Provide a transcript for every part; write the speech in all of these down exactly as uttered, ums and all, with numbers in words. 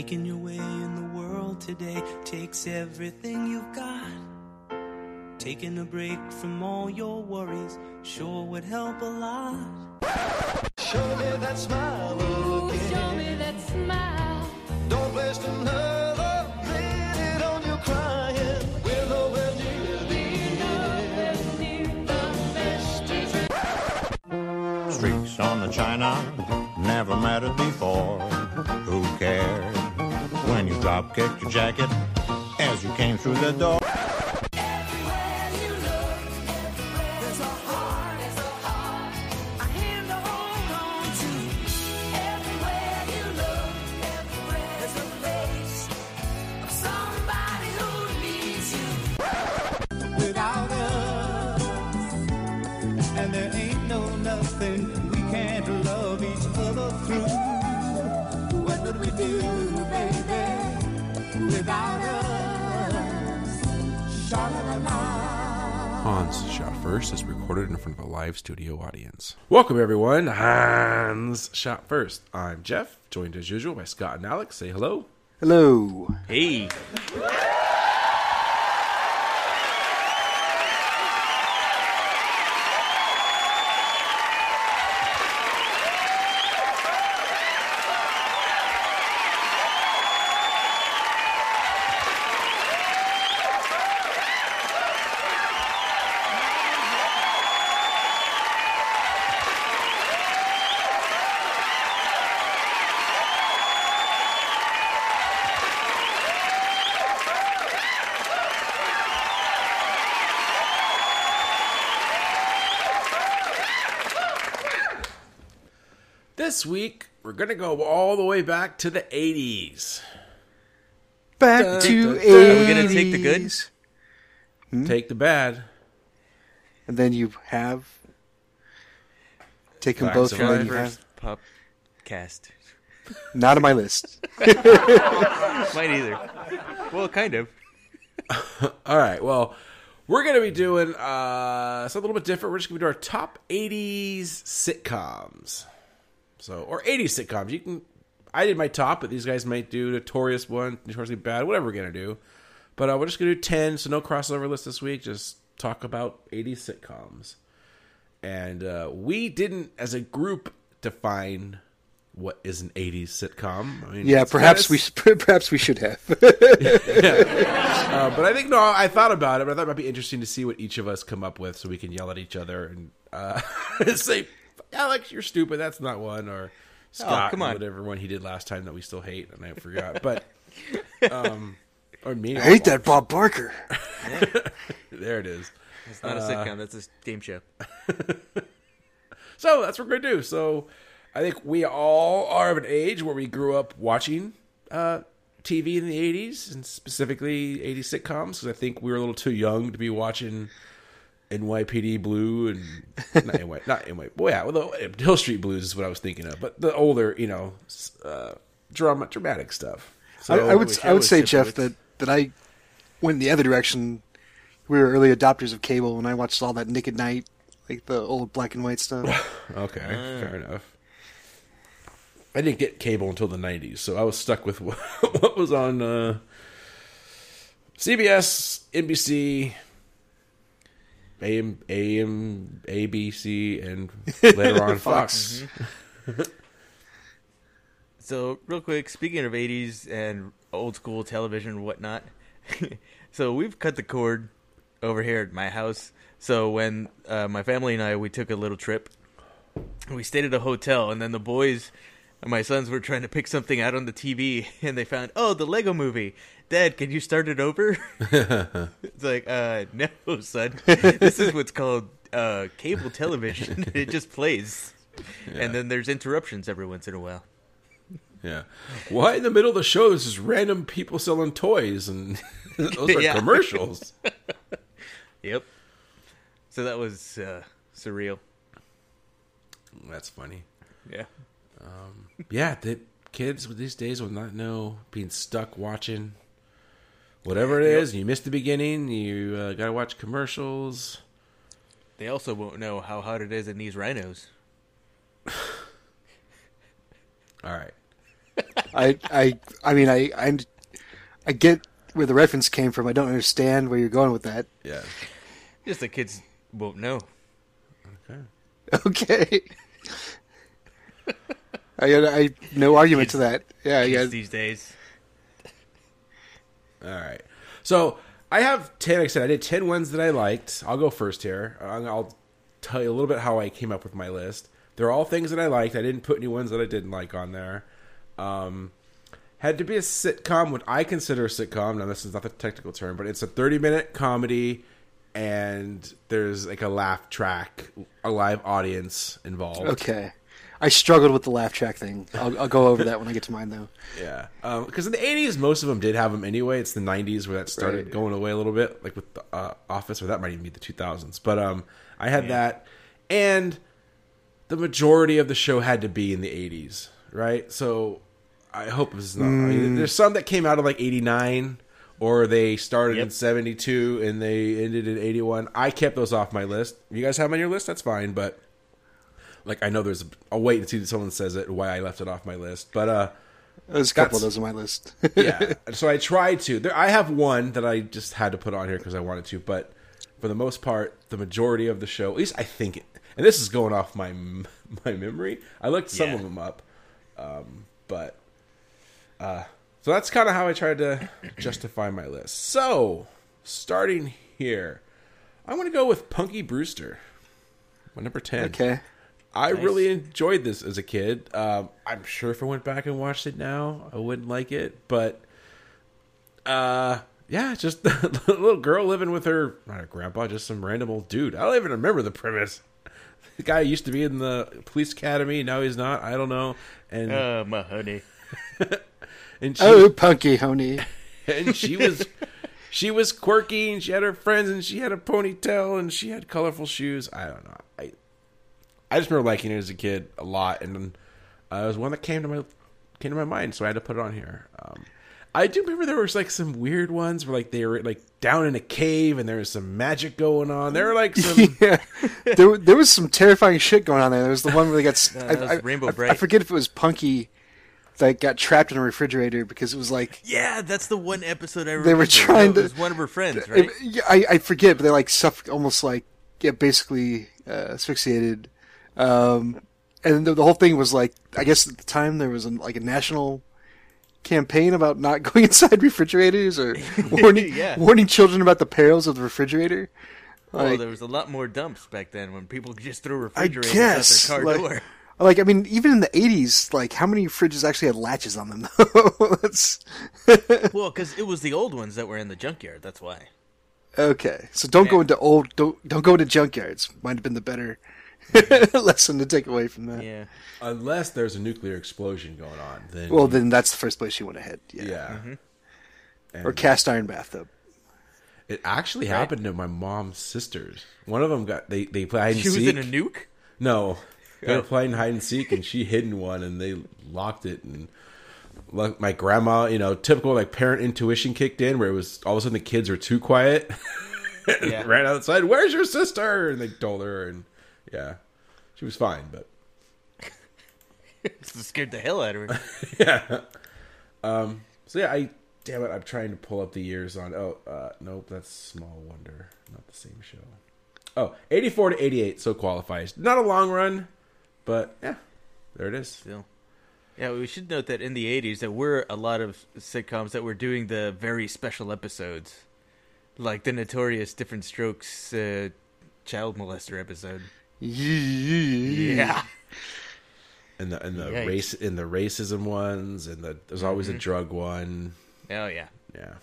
Making your way in the world today takes everything you've got. Taking a break from all your worries sure would help a lot. Show me that smile again. Ooh, show me that smile. Don't waste another minute on your crying. We're nowhere near the end. Streaks on the china, never mattered before. Who cared when you drop kicked your jacket as you came through the door? Hans Shot First is recorded in front of a live studio audience. Welcome everyone, Hans Shot First. I'm Jeff, joined as usual by Scott and Alex. Say hello. Hello. Hey. This week, we're going to go all the way back to the eighties. Back dun, to dun, dun. eighties. Are we going to take the goods? Hmm? Take the bad. And then you have... Take them Black both. And then you have... Popcast. Not on my list. Mine either. Well, kind of. All right, well... We're going to be doing uh, something a little bit different. We're just going to do our top eighties sitcoms. So, or eighties sitcoms. You can, I did my top, but these guys might do Notorious One, Notoriously Bad, whatever we're going to do. But uh, we're just going to do ten, so no crossover list this week. Just talk about eighties sitcoms. And uh, we didn't, as a group, define what is an eighties sitcom. I mean, yeah, perhaps we, perhaps we should have. yeah. uh, but I think, no, I thought about it, but I thought it might be interesting to see what each of us come up with so we can yell at each other and uh, say... Alex, you're stupid. That's not one. Or Scott, oh, come on. Whatever one he did last time that we still hate, and I forgot. But um, or me, I hate Bob that Bob Barker. There it is. It's not uh, a sitcom. That's a game show. So that's what we're gonna do. So I think we all are of an age where we grew up watching uh, T V in the eighties, and specifically eighties sitcoms. Because I think we were a little too young to be watching. N Y P D Blue and not N Y not N Y well yeah well the Hill Street Blues is what I was thinking of, but the older, you know, uh, drama dramatic stuff. So I, I would I would say, Jeff, that, that I went in the other direction. We were early adopters of cable, and I watched all that Nick at Night, like the old black and white stuff. Okay, uh. fair enough. I didn't get cable until the nineties, so I was stuck with what, what was on uh, C B S, N B C. A M, A M, A B C, and later on Fox. Mm-hmm. So, real quick, speaking of eighties and old school television and whatnot, so we've cut the cord over here at my house. So when uh, my family and I, we took a little trip, we stayed at a hotel, and then the boys, my sons, were trying to pick something out on the T V, and they found, oh, the Lego Movie. Dad, can you start it over? It's like, uh, no, son. This is what's called uh, cable television. It just plays. Yeah. And then there's interruptions every once in a while. Yeah. Why in the middle of the show there's just random people selling toys? And those are yeah. commercials. Yep. So that was uh, surreal. That's funny. Yeah. Um, yeah, the kids these days will not know being stuck watching... Whatever it is, you missed the beginning, you uh, gotta watch commercials. They also won't know how hot it is in these rhinos. All right. I, I, I, I mean, I, I, I get where the reference came from. I don't understand where you're going with that. Yeah. Just the kids won't know. Okay. Okay. I, I, no argument kids, to that. Yeah. Kids yeah. These days. All right. So I have ten. Like I said, I did ten ones that I liked. I'll go first here. I'll tell you a little bit how I came up with my list. They're all things that I liked. I didn't put any ones that I didn't like on there. Um, had to be a sitcom, what I consider a sitcom. Now, this is not the technical term, but it's a thirty-minute comedy, and there's like a laugh track, a live audience involved. Okay. I struggled with the laugh track thing. I'll, I'll go over that when I get to mine, though. Yeah. Because um, in the eighties, most of them did have them anyway. It's the nineties where that started right. going away a little bit, like with The uh, Office, or that might even be the two thousands. But um, I had yeah. that. And the majority of the show had to be in the eighties, right? So I hope this is not... Mm. I mean, there's some that came out of like eighty-nine, or they started yep. in seventy-two and they ended in eighty-one. I kept those off my list. If you guys have them on your list, that's fine, but... Like, I know there's... I'll wait until someone says it, why I left it off my list. But, uh... There's a couple of those on my list. Yeah. So I tried to. There, I have one that I just had to put on here because I wanted to. But for the most part, the majority of the show... At least I think it... And this is going off my my memory. I looked some yeah. of them up. Um, but... uh, So that's kind of how I tried to justify my list. So, starting here, I want to go with Punky Brewster. My number ten. Okay. I nice. really enjoyed this as a kid. Um, I'm sure if I went back and watched it now, I wouldn't like it. But, uh, yeah, just a little girl living with her, not her grandpa, just some random old dude. I don't even remember the premise. The guy used to be in the police academy. Now he's not. I don't know. And oh, my honey. and she, oh, Punky honey. And she was... She was quirky, and she had her friends, and she had a ponytail, and she had colorful shoes. I don't know. I I just remember liking it as a kid a lot, and uh, it was one that came to my came to my mind, so I had to put it on here. Um, I do remember there was like some weird ones where like they were like down in a cave, and there was some magic going on. There were like some yeah. there there was some terrifying shit going on there. There was the one where they got no, I, I, Rainbow I, Bright. I forget if it was Punky. Like got trapped in a refrigerator because it was like yeah that's the one episode I remember. They were trying to it was one of her friends right it, I, I forget but they like suff almost like yeah basically uh, asphyxiated um, and the, the whole thing was like I guess at the time there was an, like a national campaign about not going inside refrigerators or warning yeah. warning children about the perils of the refrigerator. Like, oh, there was a lot more dumps back then when people just threw refrigerators guess, out their car like, door. Like, I mean, even in the eighties, like, how many fridges actually had latches on them, though? That's well, because it was the old ones that were in the junkyard, that's why. Okay, so don't Man. go into old, don't don't go into junkyards. Might have been the better lesson to take away from that. Yeah. Unless there's a nuclear explosion going on. Then well, you... then that's the first place you want to head. Yeah. yeah. Mm-hmm. And... Or cast iron bathtub. It actually right? happened to my mom's sisters. One of them got, they, they played hide and seek. She was in a nuke? No. They were playing hide and seek, and she hid in one, and they locked it. And my grandma, you know, typical like parent intuition kicked in, where it was all of a sudden the kids were too quiet. yeah. Ran outside, "Where's your sister?" And they told her, and yeah, she was fine, but scared the hell out of her. yeah. Um. So yeah, I damn it, I'm trying to pull up the years on. Oh, uh, nope, that's Small Wonder, not the same show. Oh, eighty-four to eighty-eight, so qualifies. Not a long run. But, yeah, there it is. Still. Yeah, we should note that in the eighties, there were a lot of sitcoms that were doing the very special episodes. Like the notorious Different Strokes uh, child molester episode. Yeah. And the and the Yikes. race and the racism ones, and the there's always mm-hmm. a drug one. Oh, yeah. Yeah.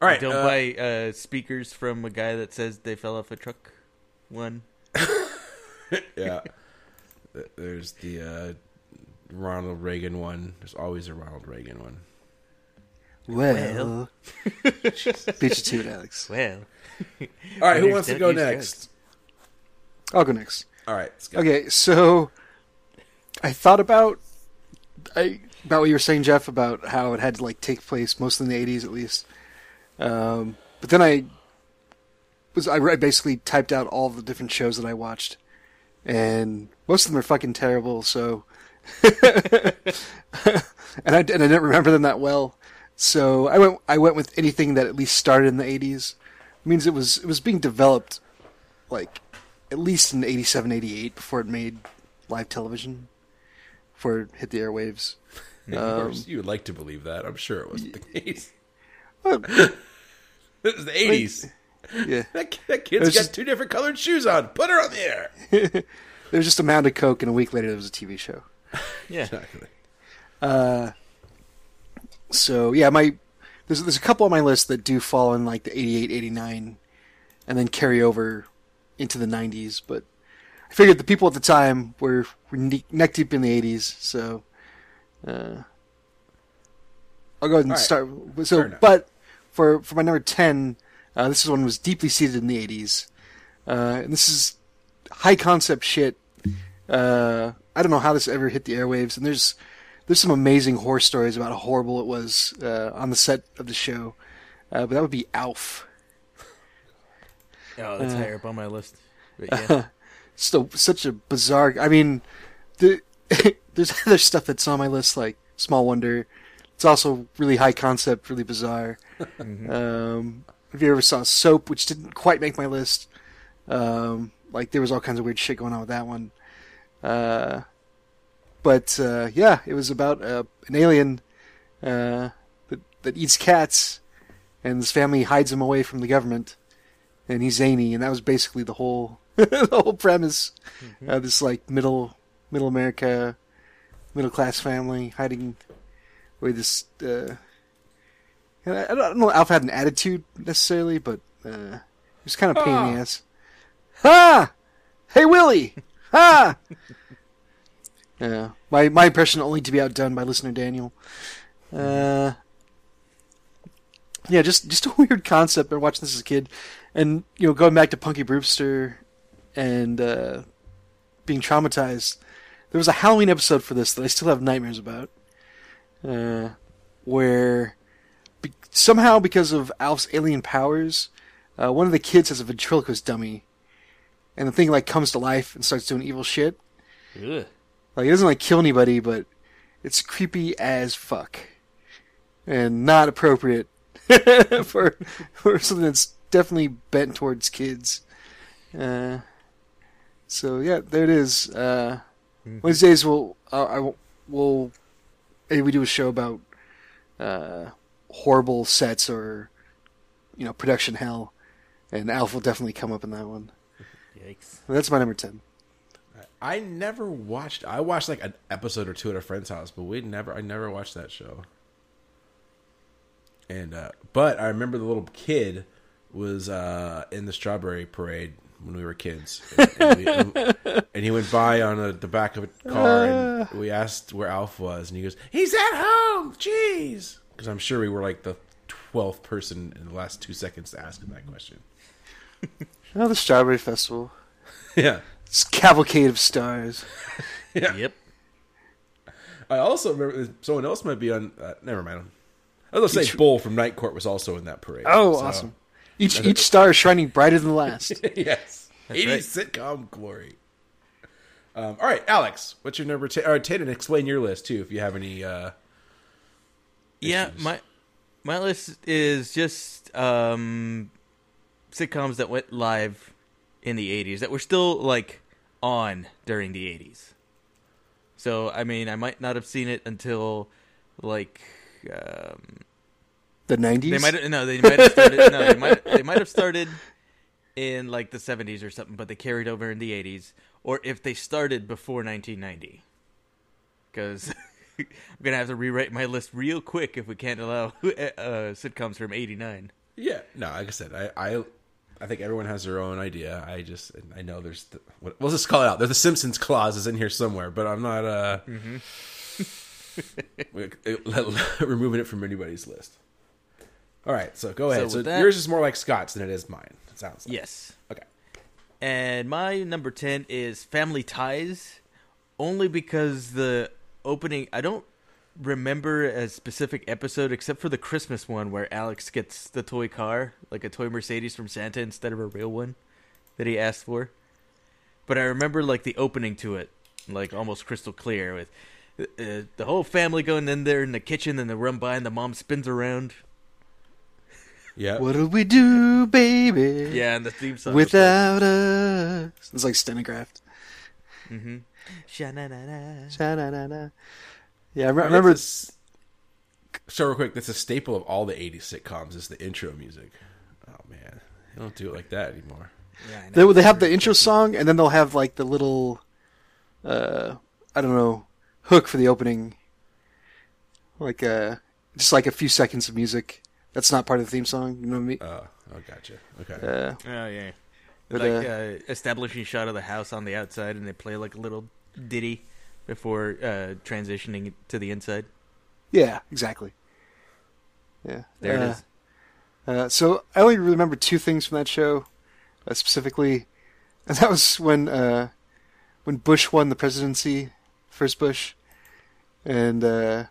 All right. You don't uh, buy uh, speakers from a guy that says they fell off a truck one. yeah. There's the uh, Ronald Reagan one. There's always a Ronald Reagan one. Well. Beat you to it, Alex. Well. All right, who wants to go next? Drugs. I'll go next. All right, let's go. Okay, so I thought about I about what you were saying, Jeff, about how it had to like take place mostly in the eighties at least. Um, but then I was I basically typed out all the different shows that I watched. And most of them are fucking terrible, so and I and I didn't remember them that well, so I went I went with anything that at least started in the eighties. It means it was it was being developed, like, at least in eighty-seven, eighty-eight before it made live television, before it hit the airwaves. Of course, um, you would like to believe that. I'm sure it wasn't the case. Well, it was the eighties. Like, yeah, that, that kid's got just two different colored shoes on. Put her on the air. There was just a mound of coke, and a week later, there was a T V show. Yeah, exactly. Uh, so yeah, my there's there's a couple on my list that do fall in like the eighty-eight, eighty-nine, and then carry over into the nineties. But I figured the people at the time were, were neck deep in the eighties, so. Uh, I'll go ahead and right. start. So, but for for my number ten, uh, this one was deeply seated in the eighties, uh, and this is high concept shit. Uh, I don't know how this ever hit the airwaves, and there's there's some amazing horror stories about how horrible it was uh, on the set of the show. Uh, but that would be A L F. Oh, that's uh, higher up on my list. But yeah. uh, so such a bizarre. I mean, the. There's other stuff that's on my list, like Small Wonder. It's also really high concept, really bizarre. Mm-hmm. Um, if you ever saw Soap, which didn't quite make my list, um, like there was all kinds of weird shit going on with that one. Uh, but uh, yeah, it was about uh, an alien uh, that, that eats cats, and his family hides him away from the government, and he's zany, and that was basically the whole the whole premise. Mm-hmm. Uh, this like middle middle America. Middle class family hiding away this. Uh, I don't know. Alf had an attitude necessarily, but uh, it was kind of pain ah. in the ass. Ha! Hey Willie! Ha! Yeah, my my impression only to be outdone by listener Daniel. Uh, yeah, just just a weird concept. I watched this as a kid, and you know, going back to Punky Brewster and uh, being traumatized. There was a Halloween episode for this that I still have nightmares about, uh, where be- somehow because of Alf's alien powers, uh, one of the kids has a ventriloquist dummy, and the thing like comes to life and starts doing evil shit. Ugh. Like it doesn't like kill anybody, but it's creepy as fuck, and not appropriate for for something that's definitely bent towards kids. Uh, so yeah, there it is. Uh, Wednesdays we'll uh, I will we do a show about uh, horrible sets or you know production hell, and Alf will definitely come up in that one. Yikes! That's my number ten. I never watched. I watched like an episode or two at a friend's house, but we never. I never watched that show. And uh, but I remember the little kid was uh, in the Strawberry Parade. When we were kids, and, and, we, and he went by on a, the back of a car, and we asked where Alf was, and he goes, "He's at home." Jeez, because I'm sure we were like the twelfth person in the last two seconds to ask him that question. Oh, the Strawberry Festival, yeah, it's cavalcade of stars. Yeah. Yep. I also remember someone else might be on. Uh, never mind. I was gonna say Bull from Night Court was also in that parade. Oh, so. Awesome. Each each star is shining brighter than the last. Yes. That's eighties right. Sitcom glory. Um, all right, Alex, what's your number ten? All right, Tatum, explain your list, too, if you have any uh, Yeah, my my list is just um, sitcoms that went live in the eighties that were still, like, on during the eighties. So, I mean, I might not have seen it until, like... Um, the nineties? They might no, they might have started no, they might they might have started in like the seventies or something, but they carried over in the eighties, or if they started before nineteen ninety. Cuz I'm going to have to rewrite my list real quick if we can't allow uh, sitcoms from eighty-nine. Yeah. No, like I said, I, I I think everyone has their own idea. I just I know there's the, what, we'll just call it out. There's the Simpsons clause is in here somewhere, but I'm not uh mm-hmm. removing it from anybody's list. All right, so go ahead. So, so that, yours is more like Scott's than it is mine, it sounds like. Yes. Okay. And my number ten is Family Ties, only because the opening, I don't remember a specific episode except for the Christmas one where Alex gets the toy car, like a toy Mercedes from Santa instead of a real one that he asked for. But I remember, like, the opening to it, like, almost crystal clear with... uh, the whole family going in there in the kitchen, and they run by, and the mom spins around. Yeah. What do we do, baby? Yeah, and the theme song. Without us. It's like stenographed. Mm-hmm. Sha-na-na-na. Sha-na-na-na. Yeah, I, re- I remember... It's... So real quick, that's a staple of all the eighties sitcoms is the intro music. Oh, man. They don't do it like that anymore. Yeah, I know. They, they have the intro song, and then they'll have, like, the little, uh, I don't know, hook for the opening. Like, uh, just like a few seconds of music. That's not part of the theme song, you know what I mean? Oh, oh gotcha. Okay. Uh, oh, yeah. But, like, uh, uh, establishing shot of the house on the outside, and they play, like, a little ditty before uh, transitioning to the inside. Yeah, exactly. Yeah. There it uh, is. Uh, so, I only remember two things from that show, uh, specifically. And that was when uh, when Bush won the presidency, first Bush. And, uh...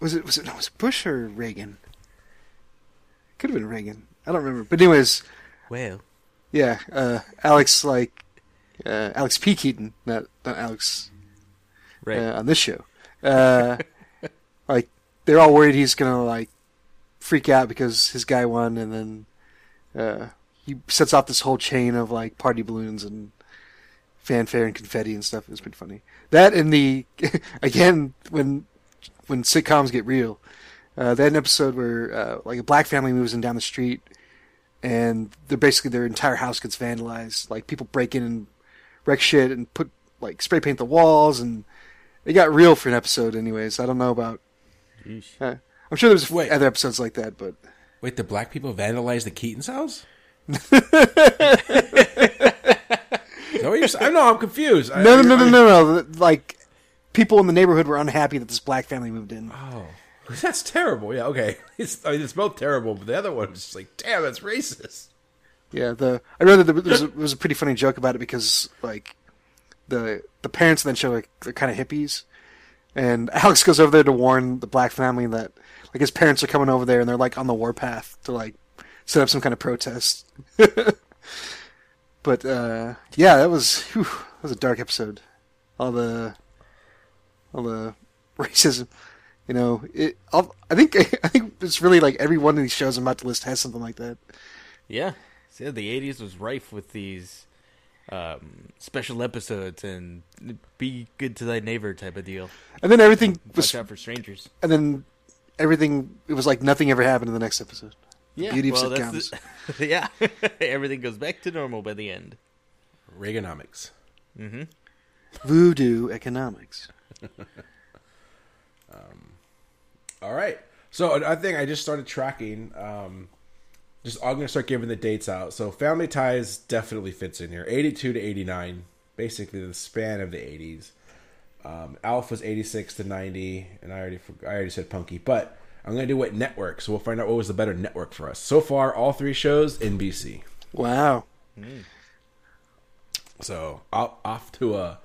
Was it was it no, was it Bush or Reagan? Could have been Reagan. I don't remember. But anyways, well, yeah, uh, Alex like uh, Alex P. Keaton, not not Alex, right? Uh, on this show, uh, like they're all worried he's gonna like freak out because his guy won, and then uh, he sets off this whole chain of like party balloons and fanfare and confetti and stuff. It's been funny. That and the again when. When sitcoms get real, uh, they had an episode where uh, like a black family moves in down the street, and they're basically their entire house gets vandalized. Like people break in and wreck shit and put like spray paint the walls, and it got real for an episode. Anyways, I don't know about. Uh, I'm sure there was wait, other episodes like that, but wait, the black people vandalized the Keaton's house? Is that what you're saying? No, I'm confused. No, I, no, no, no, no, no. Like. People in the neighborhood were unhappy that this black family moved in. Oh, that's terrible. Yeah, okay. It's, I mean, it's both terrible, but the other one was just like, damn, that's racist. Yeah, the I remember there was, a, there was a pretty funny joke about it because, like, the the parents in that show are, like, they're kind of hippies, and Alex goes over there to warn the black family that, like, his parents are coming over there and they're, like, on the warpath to, like, set up some kind of protest. But, uh, yeah, that was, whew, that was a dark episode. All the... All the racism, you know, it. I'll, I think I think it's really like every one of these shows I'm about to list has something like that. Yeah, so the eighties was rife with these um, special episodes and be good to thy neighbor type of deal. And then everything was watch out for strangers. And then everything it was like nothing ever happened in the next episode. The yeah, beauty well, of sitcoms. That's the, yeah, everything goes back to normal by the end. Reaganomics. Mm-hmm. Voodoo economics. um, all right. So I think I just started tracking. Um, just I'm gonna start giving the dates out. So Family Ties definitely fits in here. eighty-two to eighty-nine, basically the span of the eighties. Um, Alf was eighty-six to ninety, and I already I already said Punky, but I'm gonna do what network. So we'll find out what was the better network for us. So far, all three shows N B C. Wow. Mm. So I'll, off to a.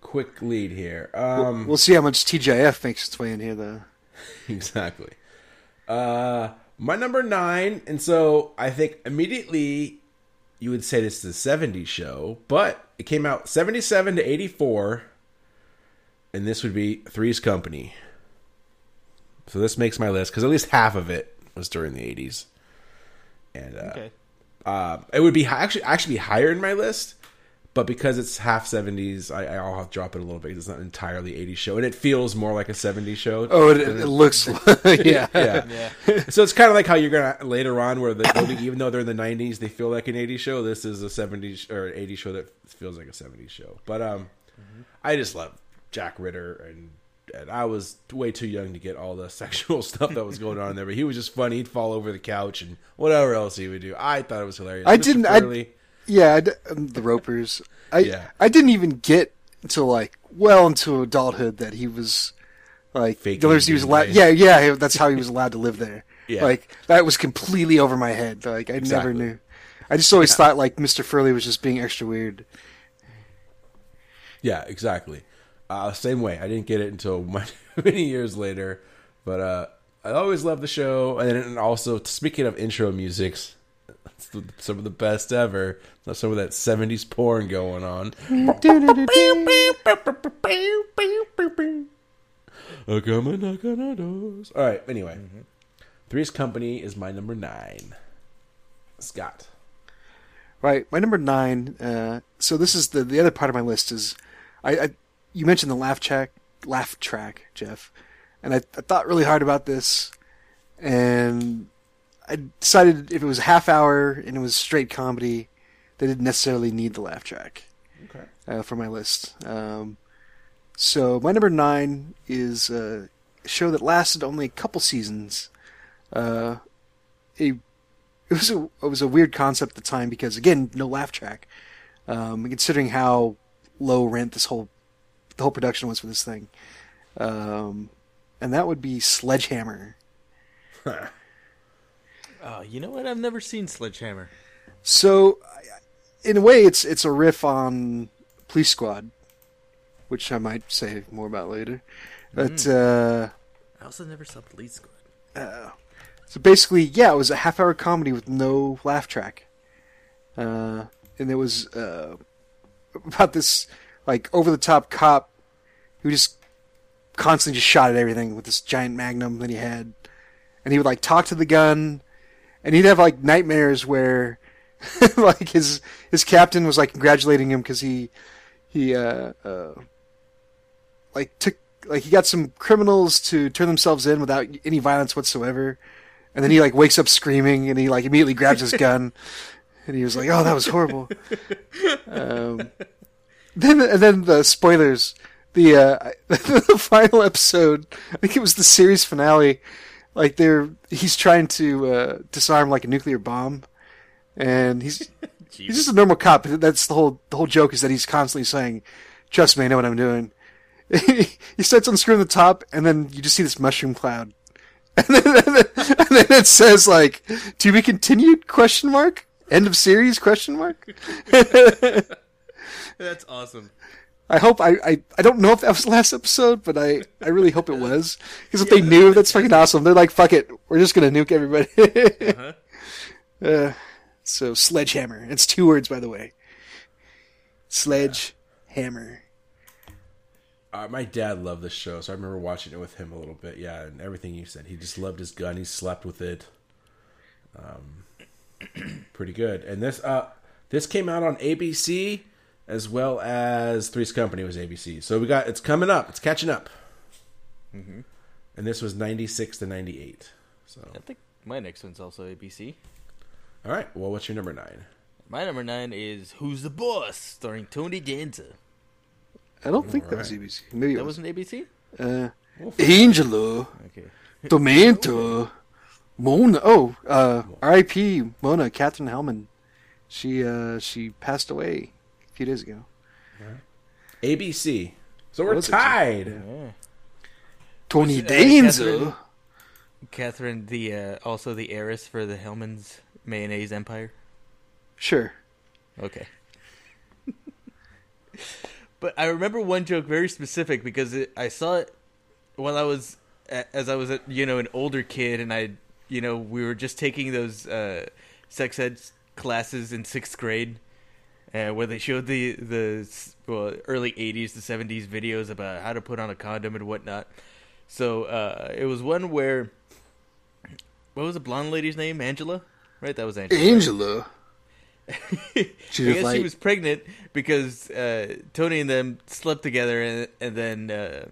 Quick lead here. Um, we'll, we'll see how much T J F makes its way in here, though. Exactly. Uh, my number nine, and so I think immediately you would say this is the seventies show, but it came out seventy-seven to eighty-four, and this would be Three's Company. So this makes my list, because at least half of it was during the eighties. And uh, okay. uh, it would be actually actually higher in my list. But because it's half seventies, I, I'll have to drop it a little bit because it's not an entirely eighties show. And it feels more like a seventies show. Oh, it, it looks like, yeah. yeah. yeah. So it's kind of like how you're going to, later on, where the, even though they're in the nineties, they feel like an eighties show. This is a seventies or an eighties show that feels like a seventies show. But um, mm-hmm. I just love Jack Ritter. And, and I was way too young to get all the sexual stuff that was going on in there. But he was just funny. He'd fall over the couch and whatever else he would do. I thought it was hilarious. I Mister didn't... Curly, I... Yeah, I, um, the Ropers. I yeah. I didn't even get until like well into adulthood that he was like Fake the he was allowed. Yeah, yeah, that's how he was allowed to live there. Yeah. Like that was completely over my head. Like I exactly. never knew. I just always yeah. thought like Mister Furley was just being extra weird. Yeah, exactly. Uh, same way. I didn't get it until much, many years later. But uh, I always loved the show, and then also speaking of intro musics. It's the, some of the best ever. There's some of that seventies porn going on. I come and knock on our doors. All right, anyway. Mm-hmm. Three's Company is my number nine. Scott. Right, my number nine. Uh, so this is the, the other part of my list is, I, I you mentioned the laugh track, laugh track, Jeff, and I, I thought really hard about this, and I decided if it was a half hour and it was straight comedy, they didn't necessarily need the laugh track. Okay. Uh, for my list. Um, so my number nine is a show that lasted only a couple seasons. Uh, a It was a it was a weird concept at the time because, again, no laugh track. Um, considering how low rent this whole the whole production was for this thing, um, and that would be Sledgehammer. Huh. Oh, you know what? I've never seen Sledgehammer. So, in a way, it's it's a riff on Police Squad, which I might say more about later. But mm. uh, I also never saw Police Squad. Oh. Uh, So basically, yeah, it was a half-hour comedy with no laugh track, uh, and it was uh, about this like over-the-top cop who just constantly just shot at everything with this giant magnum that he had, and he would like talk to the gun, and he'd have like nightmares where like his his captain was like congratulating him because he he uh, uh, like took like he got some criminals to turn themselves in without any violence whatsoever. And then he like wakes up screaming, and he like immediately grabs his gun, and he was like, "Oh, that was horrible." Um, then and then the spoilers, the uh, the final episode, I think it was the series finale. Like they're he's trying to uh, disarm like a nuclear bomb, and he's he's just a normal cop. That's the whole the whole joke is that he's constantly saying, "Trust me, I know what I'm doing." He starts unscrewing the top, and then you just see this mushroom cloud. And then, and, then, and then it says, like, to be continued, question mark? End of series, question mark? That's awesome. I hope, I, I, I don't know if that was the last episode, but I, I really hope it was. Because if yeah. they knew, that's fucking awesome. They're like, fuck it, we're just going to nuke everybody. uh-huh. uh, so, Sledgehammer. It's two words, by the way. Sledge, yeah. Hammer. Uh, my dad loved this show, so I remember watching it with him a little bit. Yeah, and everything you said. He just loved his gun. He slept with it. Um, pretty good. And this uh, this came out on A B C as well as Three's Company was A B C. So we got it's coming up. It's catching up. Mm-hmm. And this was ninety-six to ninety-eight. So I think my next one's also A B C. All right. Well, what's your number nine? My number nine is Who's the Boss? Starring Tony Danza. I don't think All that right. was A B C. Maybe that it was. wasn't A B C? Uh, Angelo. Okay. Tomato. Mona. Oh, uh, R I P Mona, Catherine Hellman. She uh, she passed away a few days ago. Right. A B C. So we're tied. Yeah. Tony Danza. Catherine, Catherine the, uh, also the heiress for the Hellman's mayonnaise empire? Sure. Okay. But I remember one joke very specific because it, I saw it while I was, as I was, a, you know, an older kid, and I, you know, we were just taking those uh, sex ed classes in sixth grade, uh, where they showed the the well, early eighties, the seventies videos about how to put on a condom and whatnot. So uh, it was one where, what was the blonde lady's name? Angela, right? That was Angela. Angela. Right? She I guess like... she was pregnant because uh, Tony and them slept together, and, and then uh,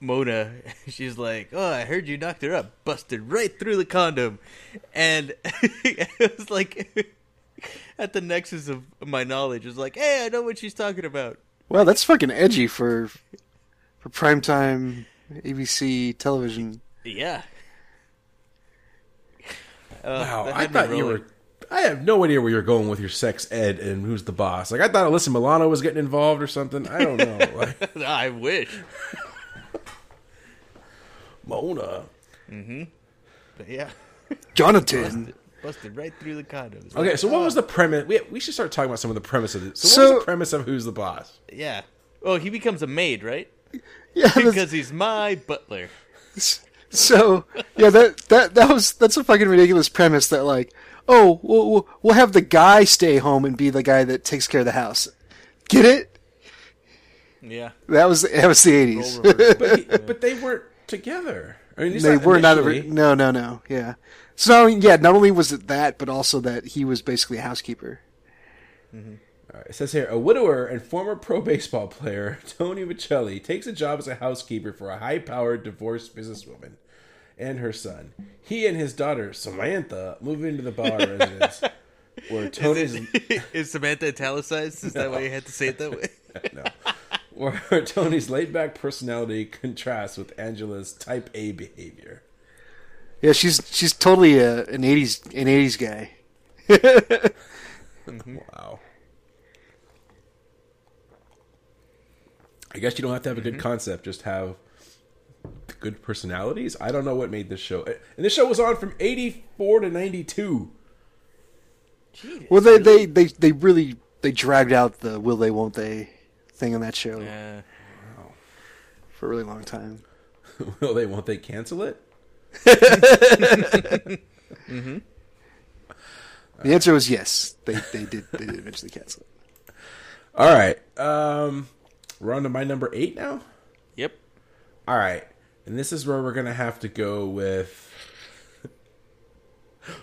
Mona, she's like, "Oh, I heard you knocked her up, busted right through the condom," and it was like at the nexus of my knowledge. It was like, "Hey, I know what she's talking about." Well, that's fucking edgy for for primetime A B C television. Yeah. Uh, wow, I thought rolling. you were. I have no idea where you're going with your sex ed and Who's the Boss. Like, I thought Alyssa Milano was getting involved or something. I don't know. Like, I wish. Mona. Mm-hmm. But yeah. Jonathan. Busted, busted right through the condoms. Right? Okay, so what was the premise? We, we should start talking about some of the premises. So, so what was the premise of Who's the Boss? Yeah. Well, he becomes a maid, right? Yeah. Because that's... he's my butler. So, yeah, that that that was that's a fucking ridiculous premise that, like, oh, we'll, we'll have the guy stay home and be the guy that takes care of the house. Get it? Yeah. That was that was the eighties. but, he, but they weren't together. I mean, they not were not. Ever, no, no, no. Yeah. So, yeah, not only was it that, but also that he was basically a housekeeper. Mm-hmm. All right, it says here, a widower and former pro baseball player, Tony Michelli, takes a job as a housekeeper for a high-powered divorced businesswoman and her son. He and his daughter, Samantha, move into the Bauer residence where Tony's... Is, is Samantha italicized? Is no. that why you had to say it that way? No. Where Tony's laid-back personality contrasts with Angela's type A behavior. Yeah, she's she's totally a, an eighties an eighties guy. Mm-hmm. Wow. I guess you don't have to have a good mm-hmm. concept; just have good personalities. I don't know what made this show, and this show was on from eighty-four to ninety-two. Jeez, well, they, really? they they they really they dragged out the will they won't they thing on that show. Yeah. Wow. For a really long time. Will they won't they cancel it? Mm-hmm. The answer was yes. They they did they did eventually cancel it. All right. Um, we're on to my number eight now? Yep. All right. And this is where we're going to have to go with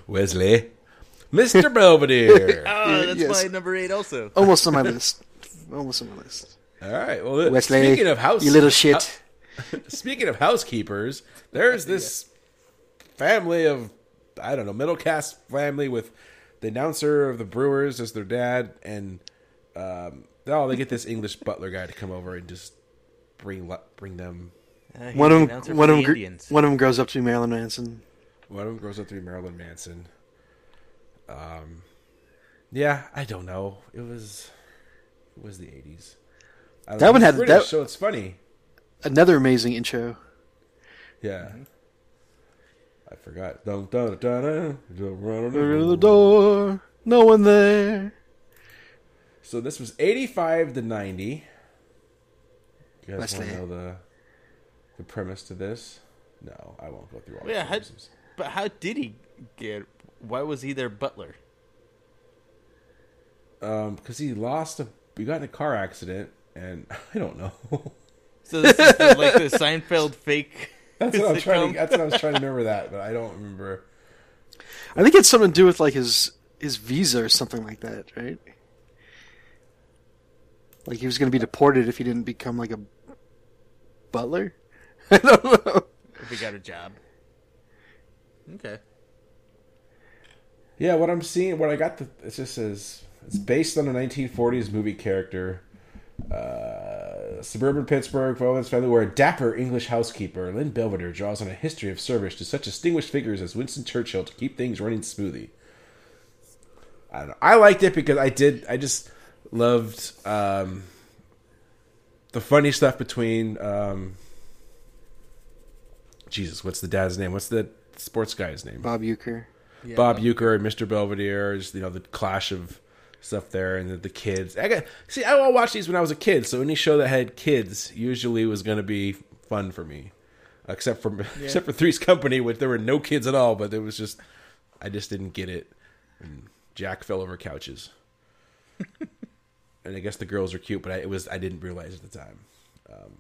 Wesley. Mister Belvedere. Oh, that's yes. my number eight also. Almost on my list. Almost on my list. All right. Well, Wesley, speaking of house, you little shit. Uh, speaking of housekeepers, there's this family of, I don't know, middle class family with the announcer of the Brewers as their dad, and um, oh, they get this English butler guy to come over and just bring bring them. Uh, one of them, one of them, one of them grows up to be Marilyn Manson. One of them grows up to be Marilyn Manson. Um, yeah, I don't know. It was, it was the eighties. That know. one had British, that, so it's funny. Another amazing intro. Yeah. Mm-hmm. I forgot. Dun, dun, dun, dun, dun, run through the door. No one there. So this was eighty-five to ninety. You guys want to know the the premise to this? No, I won't go through all yeah, the premises. But how did he get? Why was he their butler? Um, because he lost a. He got in a car accident, and I don't know. So this is the, like the Seinfeld fake. That's what, I'm trying to, that's what I was trying to remember that, but I don't remember. I think it's something to do with like his, his visa or something like that, right? Like he was going to be deported if he didn't become like a butler? I don't know. If he got a job. Okay. Yeah, what I'm seeing, what I got, the, it just says, it's based on a nineteen forties movie character. Uh, suburban Pittsburgh, Bowman's family, where a dapper English housekeeper, Lynn Belvedere, draws on a history of service to such distinguished figures as Winston Churchill to keep things running smoothly. I don't know. I liked it because I did. I just loved um, the funny stuff between. Um, Jesus, what's the dad's name? What's the sports guy's name? Bob Uecker. Yeah, Bob, Bob Uecker and Mister Belvedere. Just, you know, the clash of stuff there, and the, the kids. I got see. I all watched these when I was a kid, so any show that had kids usually was going to be fun for me, except for yeah. except for Three's Company, which there were no kids at all. But it was just, I just didn't get it. And Jack fell over couches, and I guess the girls are cute, but I, it was I didn't realize at the time. Um,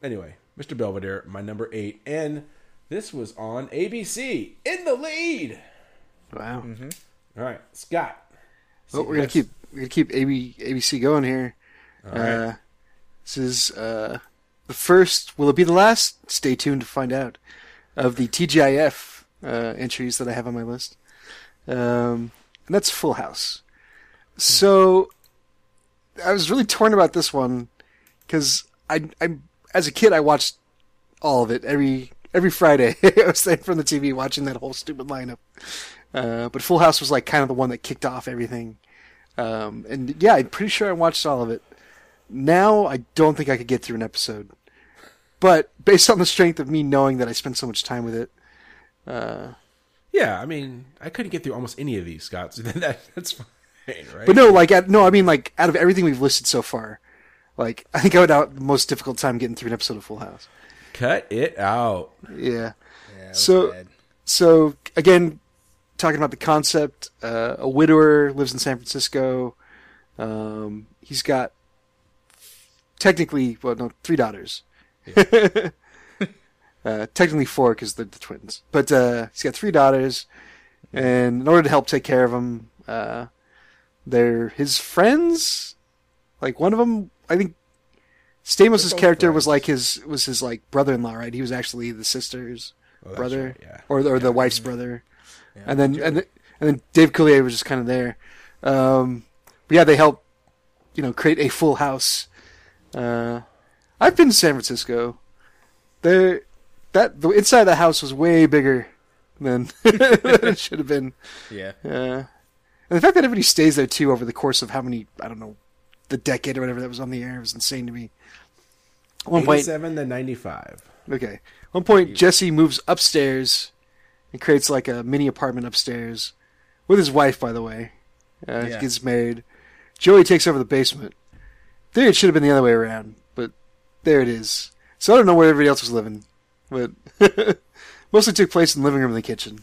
anyway, Mister Belvedere, my number eight, and this was on A B C in the lead. Wow! Mm-hmm. All right, Scott. Oh, we're gonna keep we're gonna keep A B C going here. All right. Uh, this is uh, the first. Will it be the last? Stay tuned to find out. Of the T G I F uh, entries that I have on my list, um, and that's Full House. So I was really torn about this one because I, I, as a kid, I watched all of it every every Friday. I was there from the T V watching that whole stupid lineup. Uh, but Full House was like kind of the one that kicked off everything. Um, and yeah, I'm pretty sure I watched all of it. Now I don't think I could get through an episode, but based on the strength of me knowing that I spent so much time with it. Uh, yeah. I mean, I couldn't get through almost any of these, Scott. So that, that's fine. Right? But no, like, at, no, I mean like out of everything we've listed so far, like I think I would have the most difficult time getting through an episode of Full House. Cut it out. Yeah. Yeah, so, bad. so again, talking about the concept. Uh, a widower lives in San Francisco. Um, he's got technically, well, no, three daughters. Yeah. uh, technically four because they're the twins. But uh, he's got three daughters. And in order to help take care of them, uh, they're his friends. Like one of them, I think Stamos's character friends. was like his was his like brother-in-law, right? He was actually the sister's oh, brother, right, yeah. or or yeah. the wife's brother. Yeah, and then and, the, and then Dave Coulier was just kind of there. Um, but yeah, they help, you know, create a full house. Uh, I've been to San Francisco. There, that the inside of the house was way bigger than it should have been. Yeah. Uh, and the fact that everybody stays there too over the course of how many, I don't know, the decade or whatever that was on the air was insane to me. At one point, eighty-seven to ninety-five. Okay. At one point, Jesse moves upstairs and creates like a mini apartment upstairs with his wife, by the way. Uh, yeah. He gets married. Joey takes over the basement. There it should have been the other way around, but there it is. So I don't know where everybody else was living, but mostly took place in the living room and the kitchen.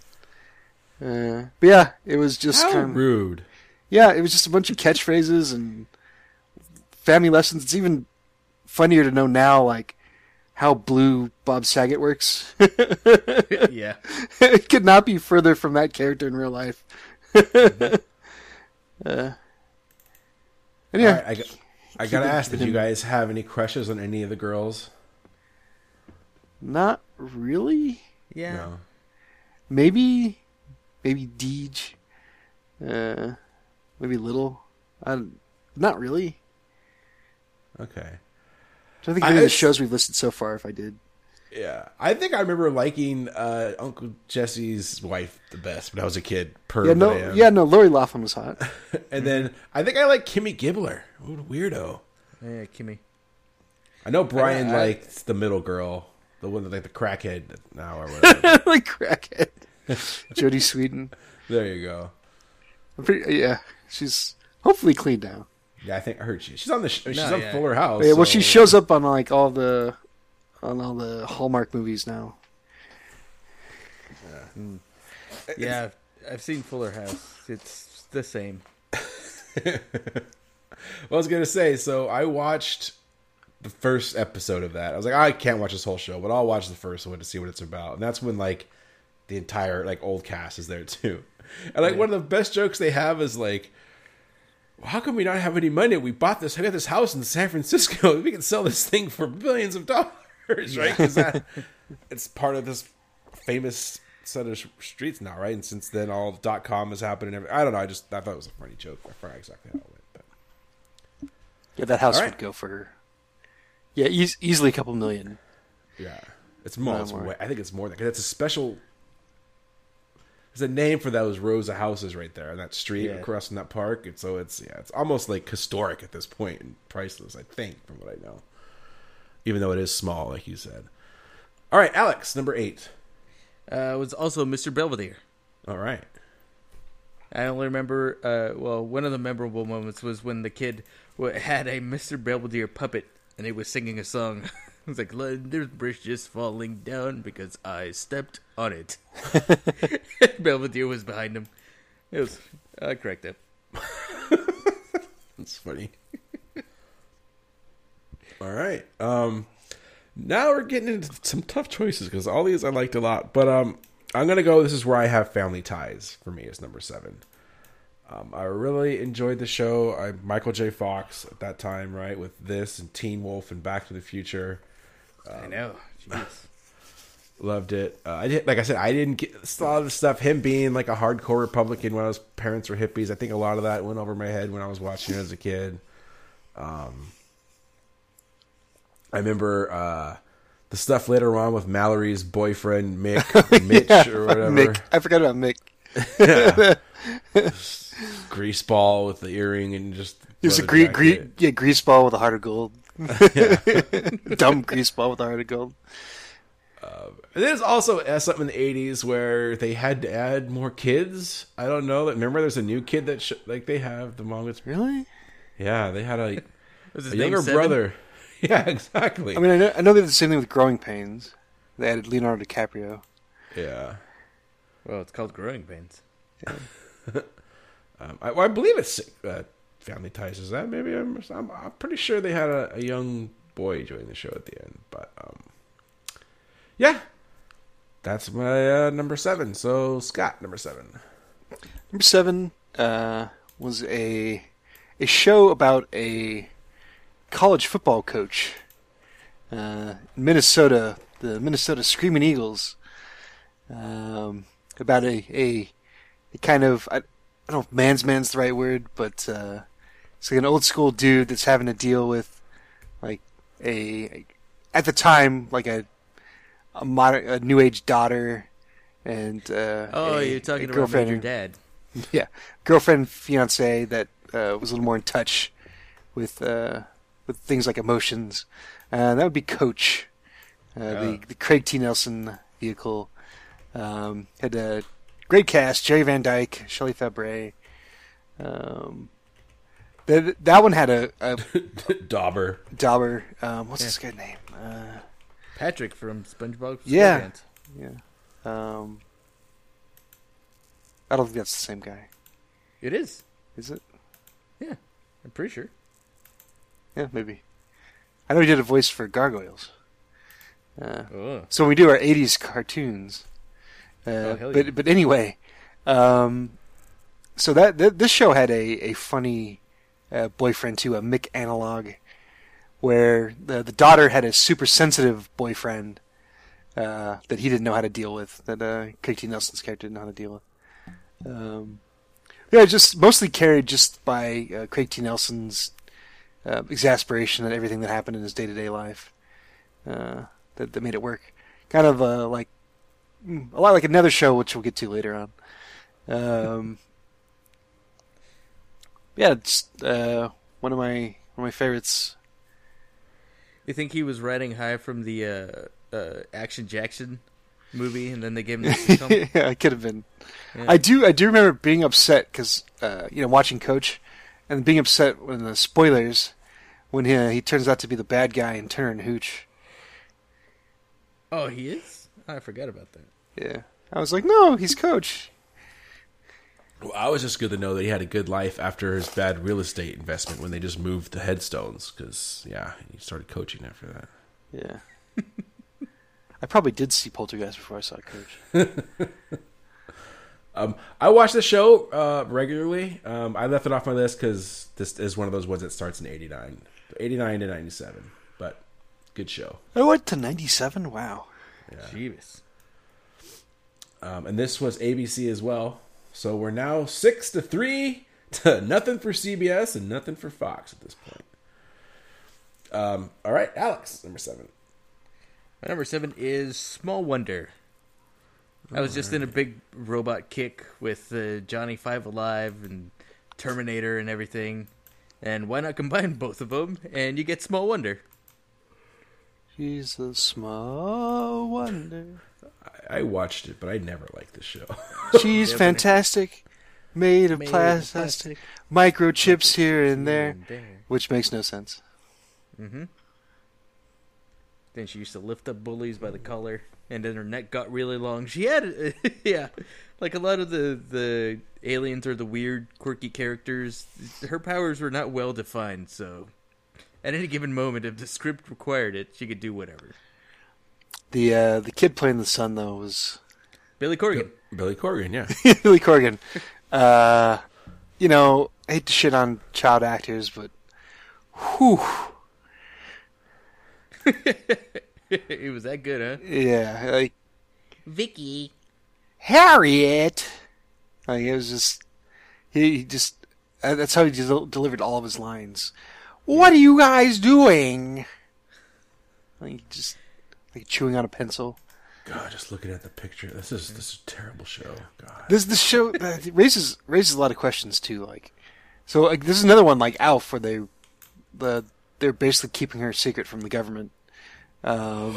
Uh, but yeah, it was just How kind of rude. Yeah, it was just a bunch of catchphrases and family lessons. It's even funnier to know now, like, how blue Bob Saget works. Yeah. It could not be further from that character in real life. Mm-hmm. uh, and yeah. All right, I, got, I gotta ask, did you guys have any crushes on any of the girls? Not really. Yeah. No. Maybe, maybe Deej. Uh, maybe Little. I, not really. Okay. So I think any of the shows we've listed so far, if I did. Yeah. I think I remember liking uh, Uncle Jesse's wife the best when I was a kid. Per yeah, no, yeah, no, Lori Loughlin was hot. And then I think I like Kimmy Gibbler. What a weirdo. Yeah, Kimmy. I know Brian I, I, liked the middle girl. The one that like the crackhead now or whatever. The crackhead. Jodie Sweetin. There you go. I'm pretty, yeah. She's hopefully clean now. Yeah, I think I heard she. She's on the. She's no, on yeah. Fuller House. Yeah, well, so. She shows up on like all the, on all the Hallmark movies now. Yeah, mm. yeah I've seen Fuller House. It's the same. Well, I was gonna say. So I watched the first episode of that. I was like, I can't watch this whole show, but I'll watch the first one to see what it's about. And that's when like the entire like old cast is there too. And like yeah. one of the best jokes they have is like, how come we not have any money? We bought this. I got this house in San Francisco. We can sell this thing for billions of dollars, right? Because that it's part of this famous set of streets now, right? And since then, all dot com has happened and everything. I don't know. I just I thought it was a funny joke. I forgot exactly how it went. But. Yeah, that house right. would go for yeah e- easily a couple million. Yeah, it's more. It's more. Way, I think it's more than because it's a special. There's a name for those rows of houses right there on that street yeah. across from that park. And so it's yeah, it's almost like historic at this point and priceless, I think, from what I know. Even though it is small, like you said. All right, Alex, number eight. Uh, it was also Mister Belvedere. All right. I only remember, uh, well, one of the memorable moments was when the kid had a Mister Belvedere puppet and he was singing a song. It's like, there's bridge just falling down because I stepped on it. Belvedere was behind him. It was, I cracked up. That's funny. All right. Um, now we're getting into some tough choices because all these I liked a lot. But um, I'm going to go, this is where I have Family Ties for me as number seven. Um, I really enjoyed the show. I, Michael J. Fox at that time, right, with this and Teen Wolf and Back to the Future. Um, I know. Loved it. Uh, I did, like I said, I didn't get a lot of the stuff. Him being like a hardcore Republican when his parents were hippies. I think a lot of that went over my head when I was watching it as a kid. Um, I remember uh, the stuff later on with Mallory's boyfriend, Mick, Mitch, yeah, or whatever. Mick. I forgot about Mick. Yeah. Grease ball with the earring and just it was a gre- gre- yeah, grease ball with a heart of gold. Dumb grease ball with a heart of gold. Uh, there's also something in the eighties where they had to add more kids. I don't know. Remember, there's a new kid that sh- like they have the Mongols. Really? Yeah, they had a, a younger seven? brother. Yeah, exactly. I mean, I know, I know they did the same thing with Growing Pains. They added Leonardo DiCaprio. Yeah. Well, it's called Growing Pains. Yeah. um, I, well, I believe it's uh, Family Ties. Is that maybe? I'm, I'm, I'm pretty sure they had a, a young boy join the show at the end. But um, yeah, that's my uh, number seven. So Scott, number seven. Number seven uh, was a a show about a college football coach. Uh, Minnesota, the Minnesota Screaming Eagles, um, about a, a a kind of I, I don't know if man's man's the right word, but uh, it's like an old school dude that's having to deal with like a at the time like a a, modern, a new age daughter and uh, oh, a, you're talking about your dad, yeah, girlfriend, fiance that uh, was a little more in touch with uh, with things like emotions. Uh, that would be Coach, uh, yeah. the, the Craig T. Nelson vehicle. Um, had a great cast: Jerry Van Dyke, Shelley Fabre. Um, that that one had a, a Dauber. Dauber. Um, what's yeah. his good name? Uh, Patrick from SpongeBob. Yeah, yeah. Um, I don't think that's the same guy. It is. Is it? Yeah, I'm pretty sure. Yeah, maybe. I know he did a voice for Gargoyles. Uh, oh. So we do our eighties cartoons. Uh, oh, hell yeah. But but anyway, um, so that th- this show had a a funny uh, boyfriend too, a Mick analog, where the the daughter had a super sensitive boyfriend uh, that he didn't know how to deal with. That uh, Craig T. Nelson's character didn't know how to deal with. Um, yeah, just mostly carried just by uh, Craig T. Nelson's. Uh, exasperation at everything that happened in his day-to-day life uh, that, that made it work. Kind of uh, like a lot like another show, which we'll get to later on. Um, yeah, it's uh, one of my one of my favorites. You think he was riding high from the uh, uh, Action Jackson movie, and then they gave him the yeah, it could have been. Yeah. I do I do remember being upset because uh, you know watching Coach. And being upset when the spoilers, when he, uh, he turns out to be the bad guy in Turner and Hooch. Oh, he is? I forgot about that. Yeah. I was like, no, he's Coach. Well, I was just good to know that he had a good life after his bad real estate investment when they just moved the headstones. Because, yeah, he started coaching after that. Yeah. I probably did see Poltergeist before I saw Coach. Um, I watch the show uh, regularly. Um, I left it off my list because this is one of those ones that starts in eighty-nine. eighty-nine to ninety-seven. But good show. I went to ninety-seven? Wow. Yeah. Jeebus. Um, and this was A B C as well. So we're now six to three to nothing for C B S and nothing for Fox at this point. Um, all right, Alex, number seven. My number seven is Small Wonder. I was just in a big robot kick with uh, Johnny Five Alive and Terminator and everything. And why not combine both of them? And you get Small Wonder. She's a small wonder. I, I watched it, but I never liked the show. She's fantastic, made of made plastic, plastic, microchips here and there, and there, which makes no sense. Mm-hmm. Then she used to lift up bullies by the collar. And then her neck got really long. She had, uh, yeah, like a lot of the, the aliens or the weird, quirky characters, her powers were not well defined, so at any given moment, if the script required it, she could do whatever. The uh, the kid playing the son, though, was... Billy Corgan. B- Billy Corgan, yeah. Billy Corgan. Uh, you know, I hate to shit on child actors, but... Whew. It was that good, huh? Yeah, like Vicky, Harriet. Like it was just he, he just uh, that's how he del- delivered all of his lines. What are you guys doing? Like just like chewing on a pencil. God, just looking at the picture. This is this is a terrible show. God, this the show uh, raises raises a lot of questions too. Like so, like this is another one like Alf, where they the they're basically keeping her secret from the government. Um,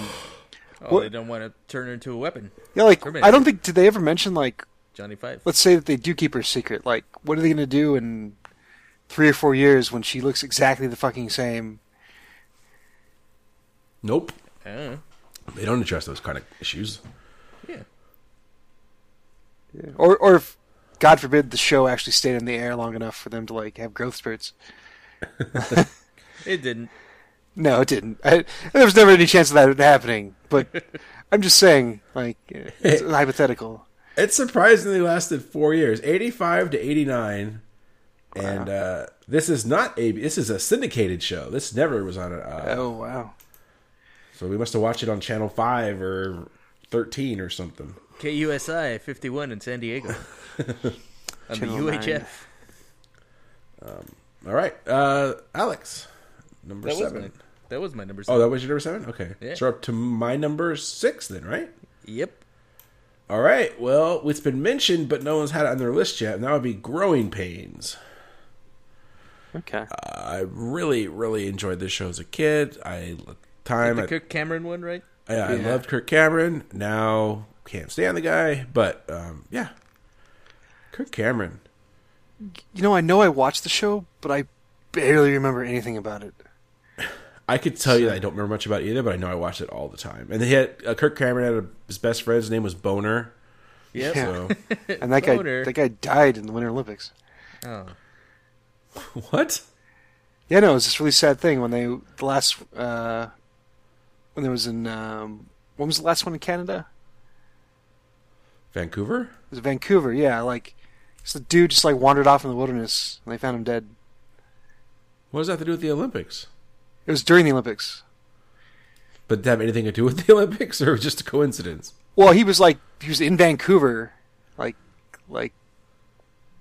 oh, what, they don't want to turn her into a weapon. Yeah, like Terminator. I don't think did they ever mention like Johnny Five. Let's say that they do keep her secret. Like, what are they going to do in three or four years when she looks exactly the fucking same? Nope. Uh. They don't address those kind of issues. Yeah. Yeah. Or, or if God forbid the show actually stayed in the air long enough for them to like have growth spurts. It didn't. No, it didn't. I, there was never any chance of that happening. But I'm just saying, like, it's it, hypothetical. It surprisingly lasted four years, eighty-five to eighty-nine, wow. and uh, this is not a. This is a syndicated show. This never was on. A, uh, oh wow! So we must have watched it on Channel Five or thirteen or something. K U S I fifty-one in San Diego. On the U H F. Um, all right, uh, Alex. Number that seven. Was my, that was my number seven. Oh, that was your number seven? Okay. Yeah. So we're up to my number six then, right? Yep. All right. Well, it's been mentioned, but no one's had it on their list yet. And that would be Growing Pains. Okay. Uh, I really, really enjoyed this show as a kid. I time the I, Kirk Cameron one, right? I, yeah, I loved Kirk Cameron. Now, can't stand the guy. But, um, yeah. Kirk Cameron. You know, I know I watched the show, but I barely remember anything about it. I could tell you that I don't remember much about it either, but I know I watched it all the time. And they had uh, Kirk Cameron had a, his best friend's name was Boner. Yep. So. And that Boner. guy, that guy died in the Winter Olympics. Oh, what? Yeah, no, it was this really sad thing when they the last uh, when there was in um, when was the last one in Canada? Vancouver. It was Vancouver, yeah. Like, so the dude just like wandered off in the wilderness, and they found him dead. What does that have to do with the Olympics? It was during the Olympics. But did that have anything to do with the Olympics, or just a coincidence? Well, he was like he was in Vancouver, like like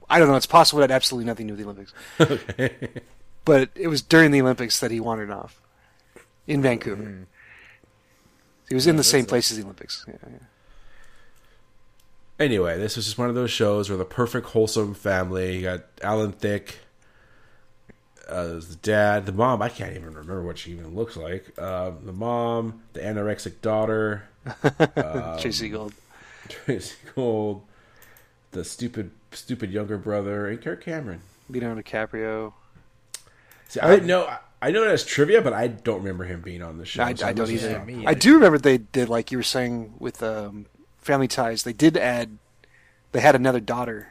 I don't know. It's possible it had absolutely nothing to do with the Olympics. Okay. But it was during the Olympics that he wandered off in Vancouver. Mm. He was yeah, in the same place as the Olympics. Yeah, yeah. Anyway, this was just one of those shows where the perfect wholesome family. You got Alan Thicke. Uh, there's the dad, the mom. I can't even remember what she even looks like. Uh, the mom, the anorexic daughter, um, Tracy Gold, Tracy Gold, the stupid, stupid younger brother, and Kirk Cameron, Leonardo DiCaprio. See, I um, know, I, I know that's trivia, but I don't remember him being on the show. I, so I, I don't either. Me either. I do remember they did, like you were saying with um, Family Ties. They did add, they had another daughter.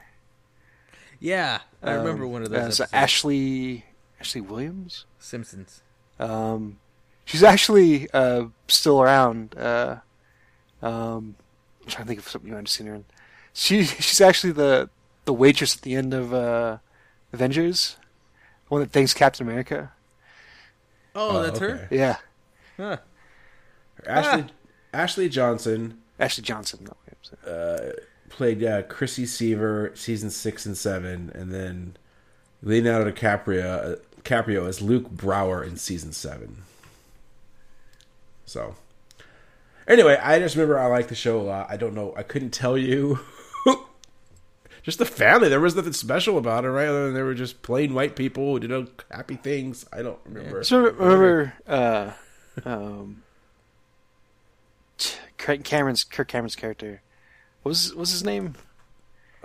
Yeah, I um, remember one of those. Uh, so Ashley. Ashley Williams? Simpsons. Um, she's actually uh, still around. Uh, um, I'm trying to think of something you might have seen her in. She, she's actually the, the waitress at the end of uh, Avengers, the one that thanks Captain America. Oh, uh, that's okay. Her? Yeah. Huh. Ashley ah. Ashley Johnson. Ashley Johnson. No, uh, played uh, Chrissy Seaver season six and seven, and then Leonardo DiCaprio, uh, DiCaprio as Luke Brower in season seven. So, anyway, I just remember I liked the show a lot. I don't know, I couldn't tell you. Just the family. There was nothing special about it, right? Other than they were just plain white people who did happy things. I don't remember. So remember, uh, um, Kirk Cameron's Kirk Cameron's character. What was what's his name?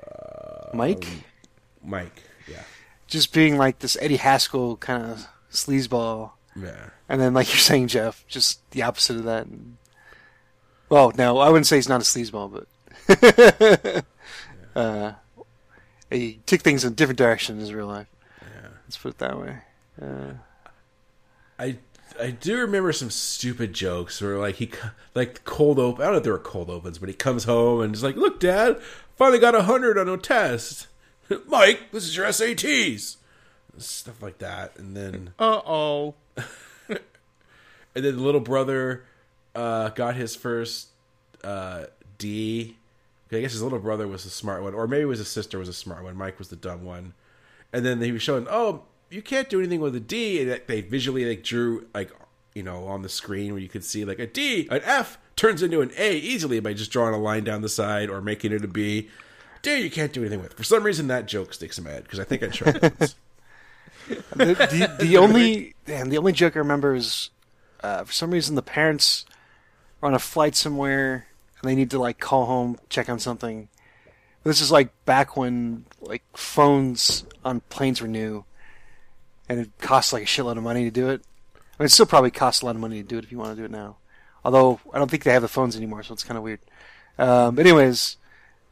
Uh, Mike. Um, Mike. Yeah. Just being like this Eddie Haskell kind of sleazeball. Yeah. And then, like you're saying, Jeff, just the opposite of that. Well, no, I wouldn't say he's not a sleazeball, but yeah. uh, he took things in a different direction in his real life. Yeah. Let's put it that way. Uh, I I do remember some stupid jokes where, like, he, like, cold open. I don't know if there were cold opens, but he comes home and is like, "Look, Dad, finally got a hundred on a test. Mike, this is your S A Ts." Stuff like that. And then Uh-oh. And then the little brother uh, got his first uh, D. I guess his little brother was the smart one. Or maybe his sister was a smart one. Mike was the dumb one. And then he was showing, "Oh, you can't do anything with a D." And they visually like drew, like, you know, on the screen where you could see like a D, an F turns into an A easily by just drawing a line down the side or making it a B. Dude, you can't do anything with it. For some reason, that joke sticks in my head because I think I tried that once. the, the, the only damn, the only joke I remember is uh, for some reason the parents are on a flight somewhere and they need to like call home, check on something. This is like back when like phones on planes were new, and it cost like a shitload of money to do it. I mean, it still probably costs a lot of money to do it if you want to do it now. Although I don't think they have the phones anymore, so it's kind of weird. Um, but anyways.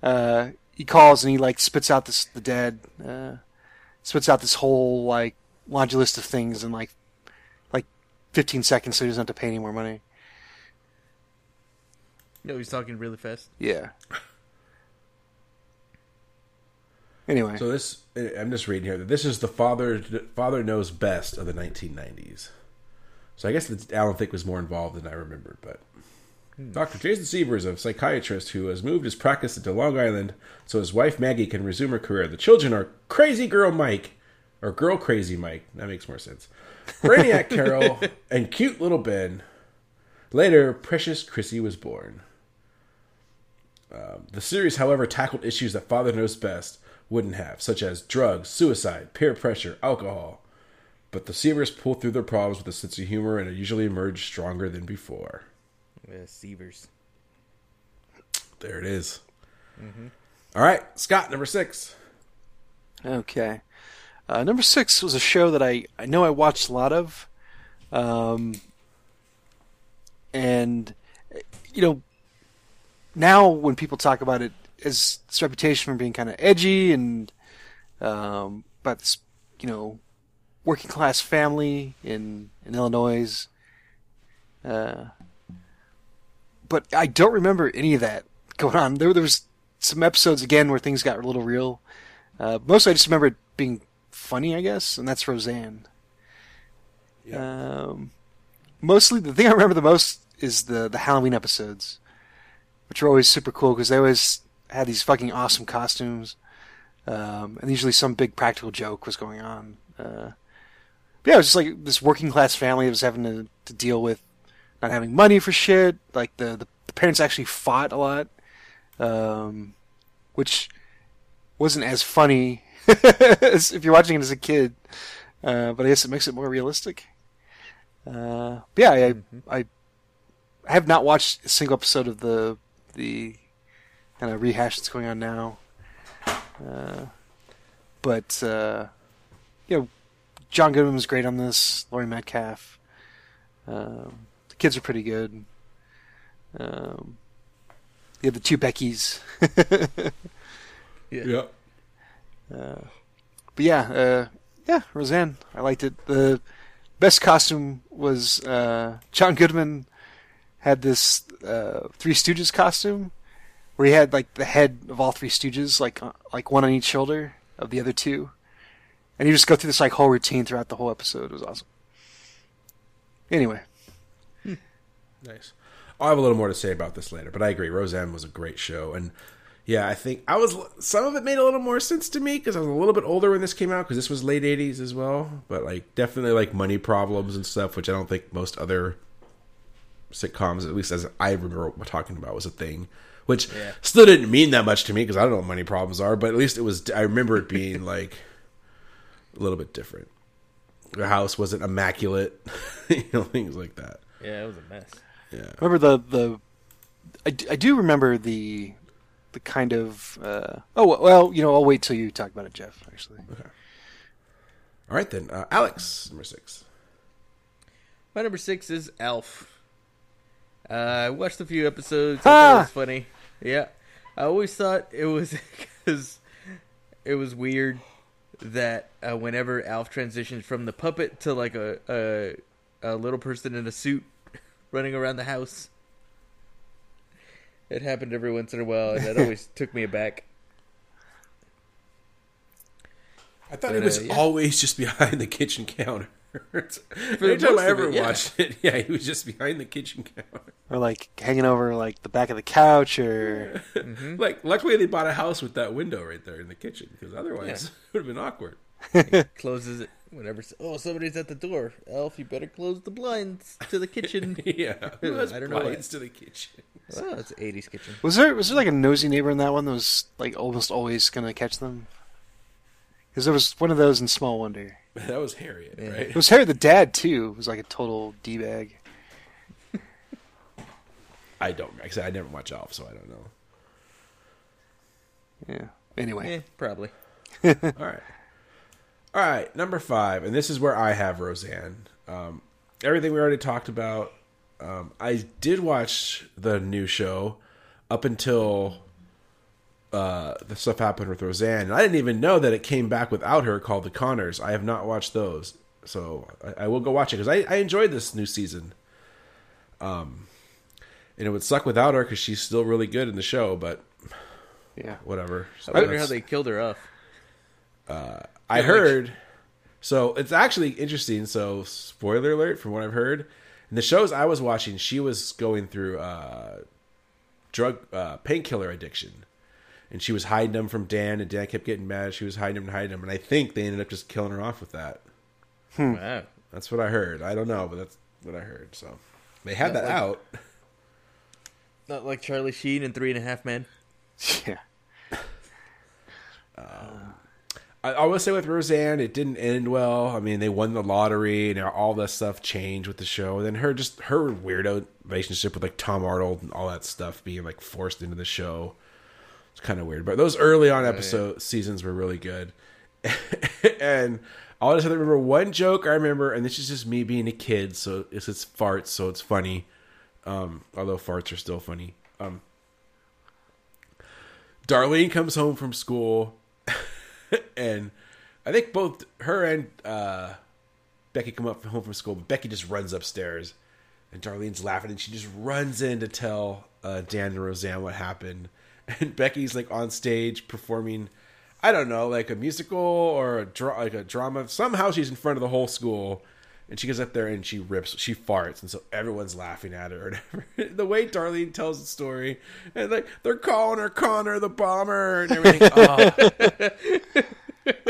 Uh, he calls and he like spits out this the dead, uh, spits out this whole like laundry list of things in like like fifteen seconds, so he doesn't have to pay any more money. No, he's talking really fast. Yeah. Anyway, so this I'm just reading here that this is the father father knows best of the nineteen nineties. So I guess that Alan Thicke was more involved than I remembered, but hmm. Doctor Jason Sieber is a psychiatrist who has moved his practice to Long Island so his wife Maggie can resume her career. The children are Crazy Girl Mike, or Girl Crazy Mike. That makes more sense. Brainiac Carol and cute little Ben. Later, Precious Chrissy was born. Uh, the series, however, tackled issues that Father Knows Best wouldn't have, such as drugs, suicide, peer pressure, alcohol. But the Sievers pull through their problems with a sense of humor and usually emerge stronger than before. Yeah, Sievers. There it is. Mm-hmm. All right, Scott, number six. Okay. Uh, number six was a show that I, I know I watched a lot of. Um... And, you know, now when people talk about it, as its reputation for being kind of edgy and um, about this, you know, working class family in, in Illinois. Uh, but I don't remember any of that going on. There, there was some episodes, again, where things got a little real. Uh, mostly I just remember it being funny, I guess, and that's Roseanne. Yeah. Um, Mostly, the thing I remember the most is the, the Halloween episodes, which are always super cool because they always had these fucking awesome costumes, um, and usually some big practical joke was going on. Uh, but yeah, it was just like this working class family that was having to, to deal with not having money for shit. Like the, the, the parents actually fought a lot, um, which wasn't as funny as if you're watching it as a kid, uh, but I guess it makes it more realistic. Uh, but yeah, I, mm-hmm. I I have not watched a single episode of the the kind of rehash that's going on now. Uh, but uh, you know, John Goodman was great on this. Laurie Metcalf. Um, the kids are pretty good. Um, you have the two Beckys. yeah. yeah. Uh, but yeah, uh, yeah, Roseanne. I liked it. The best costume was uh, John Goodman had this uh, Three Stooges costume where he had like the head of all Three Stooges, like like one on each shoulder of the other two, and he just go through this like whole routine throughout the whole episode. It was awesome. Anyway, hmm. nice. I'll have a little more to say about this later, but I agree. Roseanne was a great show, and yeah, I think I was some of it made a little more sense to me because I was a little bit older when this came out because this was late eighties as well. But like definitely like money problems and stuff, which I don't think most other sitcoms, at least as I remember talking about, was a thing. Which yeah. still didn't mean that much to me because I don't know what money problems are. But at least it was. I remember it being like a little bit different. The house wasn't immaculate, you know, things like that. Yeah, it was a mess. Yeah, remember the the I, I do remember the. The kind of uh, oh well, you know, I'll wait till you talk about it, Jeff. Actually, okay. All right then, uh, Alex, number six. My number six is Elf. Uh, I watched a few episodes. Ah! I thought it was funny. Yeah, I always thought it was because it was weird that uh, whenever Alf transitioned from the puppet to like a, a a little person in a suit running around the house. It happened every once in a while, and that always took me aback. I thought but, he was uh, yeah. always just behind the kitchen counter. Every time I ever it, yeah. watched it, yeah, he was just behind the kitchen counter. Or, like, hanging over, like, the back of the couch, or... Mm-hmm. Like, luckily they bought a house with that window right there in the kitchen, because otherwise yeah. it would have been awkward. He closes it whenever... Oh, somebody's at the door. Elf, you better close the blinds to the kitchen. yeah, who has I don't blinds know what. to the kitchen? Well, it's an eighties kitchen. Was there was there like a nosy neighbor in that one that was like almost always going to catch them? Because there was one of those in Small Wonder. That was Harriet, yeah. right? It was Harriet the dad too. It was like a total d-bag. I don't. I never watch Elf, so I don't know. Yeah. Anyway, eh, probably. All right. All right, number five, and this is where I have Roseanne. Um, everything we already talked about. Um, I did watch the new show up until uh, the stuff happened with Roseanne. And I didn't even know that it came back without her, called The Conners. I have not watched those. So I, I will go watch it because I, I enjoyed this new season. Um, and it would suck without her because she's still really good in the show, but yeah, whatever. So I wonder how they killed her off. Uh, I yeah, heard. Like... So it's actually interesting. So spoiler alert from what I've heard. In the shows I was watching, she was going through uh, drug uh, painkiller addiction. And she was hiding them from Dan, and Dan kept getting mad. She was hiding them and hiding them. And I think they ended up just killing her off with that. Hmm. Wow. That's what I heard. I don't know, but that's what I heard. So they had not that like, out. Not like Charlie Sheen in Three and a Half Men. Yeah. um, I, I will say with Roseanne, it didn't end well. I mean, they won the lottery, and all that stuff changed with the show. And then her just her weirdo relationship with like Tom Arnold and all that stuff being like forced into the show. It's kind of weird, but those early on episode oh, yeah. seasons were really good. And I'll just have to remember one joke I remember, and this is just me being a kid, so it's it's farts, so it's funny. Um, although farts are still funny. Um, Darlene comes home from school, and I think both her and uh, Becky come up home from school, but Becky just runs upstairs, and Darlene's laughing, and she just runs in to tell uh, Dan and Roseanne what happened. And Becky's like on stage performing, I don't know, like a musical or a dra- like a drama. Somehow she's in front of the whole school, and she goes up there and she rips, she farts, and so everyone's laughing at her. Or whatever. The way Darlene tells the story, and like they're calling her Connor the Bomber and everything. Oh.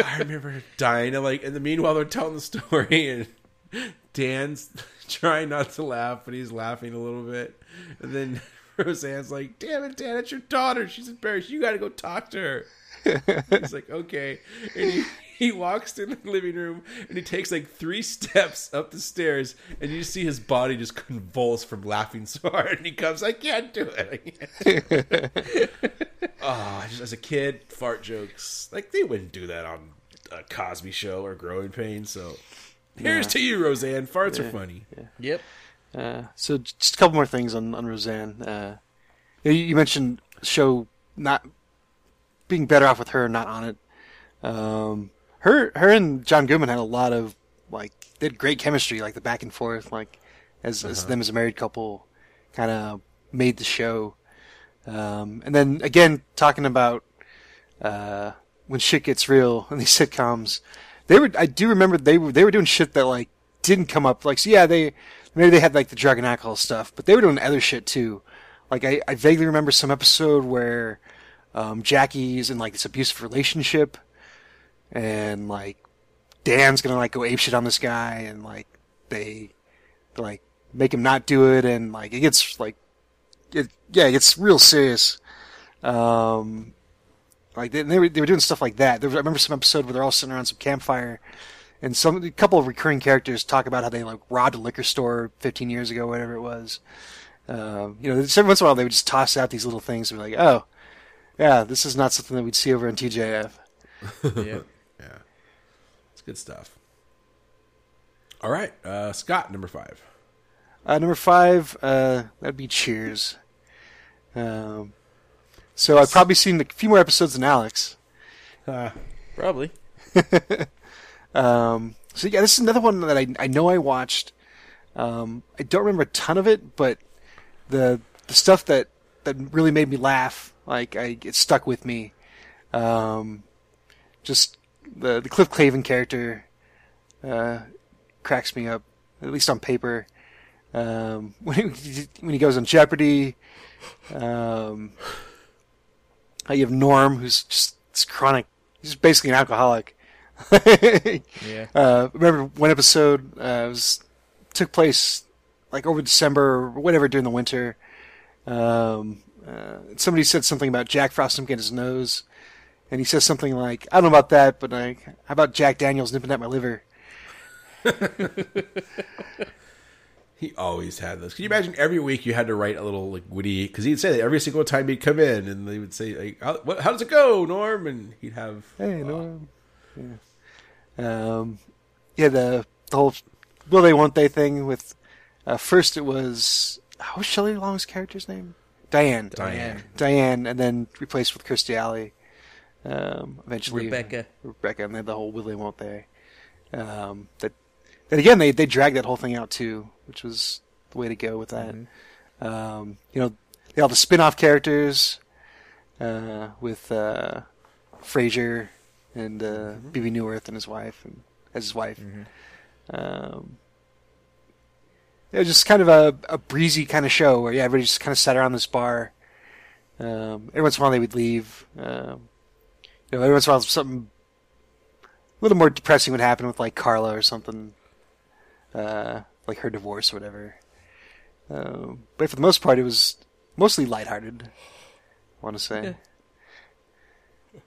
I remember dying, and like in the meanwhile they're telling the story, and Dan's trying not to laugh, but he's laughing a little bit, and then. Roseanne's like, damn it, Dan, it's your daughter. She's embarrassed. You got to go talk to her. He's like, okay. And he, he walks to the living room, and he takes like three steps up the stairs, and you see his body just convulse from laughing so hard. And he comes, I can't do it. Can't. Oh, just as a kid, fart jokes. Like, they wouldn't do that on a Cosby Show or Growing Pains. So here's yeah. to you, Roseanne. Farts yeah. are funny. Yeah. Yep. Uh, so just a couple more things on, on Roseanne. Uh, you, you mentioned show not being better off with her not on it. Um, her her and John Goodman had a lot of like they had great chemistry, like the back and forth, like as, uh-huh. as them as a married couple kind of made the show. Um, and then again talking about uh, when shit gets real in these sitcoms, they were I do remember they were they were doing shit that like didn't come up like so yeah they. Maybe they had, like, the drug and alcohol stuff, but they were doing other shit, too. Like, I, I vaguely remember some episode where um, Jackie's in, like, this abusive relationship, and, like, Dan's gonna, like, go apeshit on this guy, and, like, they, like, make him not do it, and, like, it gets, like, it, yeah, it gets real serious. Um, like, they, they were they were doing stuff like that. There was, I remember some episode where they're all sitting around some campfire, and some a couple of recurring characters talk about how they like robbed a liquor store fifteen years ago, whatever it was. Um, you know, every once in a while they would just toss out these little things and be like, "Oh, yeah, this is not something that we'd see over on T J F." Yeah, yeah, it's good stuff. All right, uh, Scott, number five. Uh, number five, uh, that'd be Cheers. Um, so I've probably seen a few more episodes than Alex. Uh, probably. Um, so yeah, this is another one that I, I know I watched. Um, I don't remember a ton of it, but the, the stuff that, that really made me laugh, like I, it stuck with me. Um, just the, the Cliff Clavin character, uh, cracks me up, at least on paper. Um, when he, when he goes on Jeopardy, um, you have Norm, who's just, it's chronic, he's basically an alcoholic. Yeah. Uh, remember one episode uh, was took place like over December or whatever during the winter. Um, uh, somebody said something about Jack Frost nipping at his nose, and he says something like, "I don't know about that, but like, how about Jack Daniels nipping at my liver?" He always had those. Can you imagine every week you had to write a little like witty? Because he'd say that every single time he'd come in, and they would say, "Like, how, what, how does it go, Norm?" And he'd have, "Hey, Norm." Uh, yeah. Um, yeah, the, the whole will they, won't they thing with, uh, first it was, what was Shelley Long's character's name? Diane. Diane. Diane, and then replaced with Kirstie Alley. Um, eventually, Rebecca. Rebecca, and they had the whole "Willy Won't They." Um, that, that again, they they dragged that whole thing out too, which was the way to go with that. Mm-hmm. Um, you know, they all the spin-off characters uh, with uh, Frasier and uh, mm-hmm. B B Newirth and his wife, and as his wife. Mm-hmm. Um, it was just kind of a, a breezy kind of show where yeah, everybody just kind of sat around this bar. Um, every once in a while they would leave. Um, you know, every once in a while something a little more depressing would happen with like Carla or something, uh, like her divorce or whatever. Um, but for the most part, it was mostly lighthearted. I want to say. Yeah.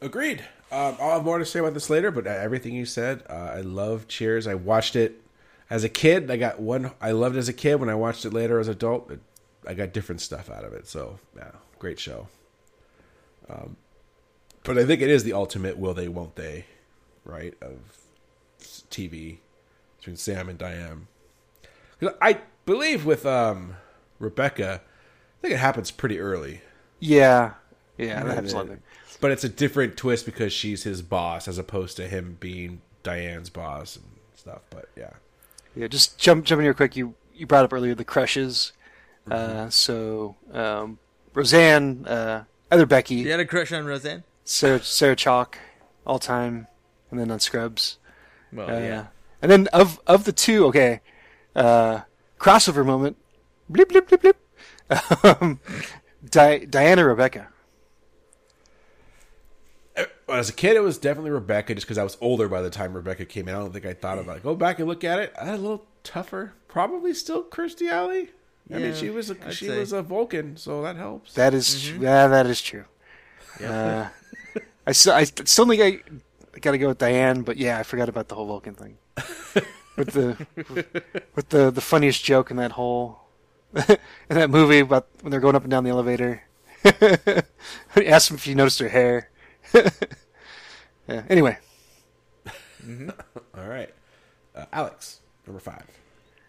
Agreed. Um, I'll have more to say about this later, but everything you said, uh, I love Cheers. I watched it as a kid. I got one. I loved it as a kid. When I watched it later as an adult, it, I got different stuff out of it. So, yeah, great show. Um, but I think it is the ultimate will they, won't they, right, of T V between Sam and Diane. I believe with um, Rebecca, I think it happens pretty early. Yeah. Yeah, that happens later. But it's a different twist because she's his boss as opposed to him being Diane's boss and stuff. But yeah, yeah. Just jump, jump in here quick. You you brought up earlier the crushes. Mm-hmm. Uh, so um, Roseanne, uh, other Becky. You had a crush on Roseanne. Sarah Sarah Chalk, all time, and then on Scrubs. Well, uh, yeah. And then of of the two, okay, uh, crossover moment. Bleep bleep bleep bleep. um, Di- Diana Rebecca. As a kid, it was definitely Rebecca just because I was older by the time Rebecca came out. I don't think I thought about it. Go back and look at it. I a little tougher. Probably still Kirstie Alley. I yeah, mean, she was a, I'd she say. was a Vulcan, so that helps. That is mm-hmm. yeah, that is true. Yeah. Uh, I, still, I still think I, I got to go with Diane, but yeah, I forgot about the whole Vulcan thing. with the with, with the, the funniest joke in that whole in that movie about when they're going up and down the elevator. I asked him if you noticed her hair. yeah. Anyway. Mm-hmm. All right. Uh, Alex, number five.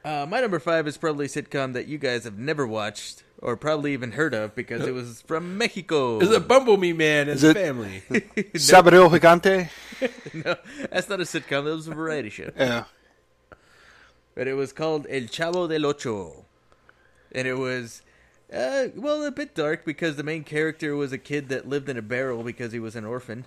Uh, my number five is probably a sitcom that you guys have never watched or probably even heard of because it was from Mexico. It's a Bumblebee Man and his family. no. Sabadell Gigante? No, that's not a sitcom. That was a variety show. Yeah. But it was called El Chavo del Ocho. And it was... Uh, well, a bit dark because the main character was a kid that lived in a barrel because he was an orphan.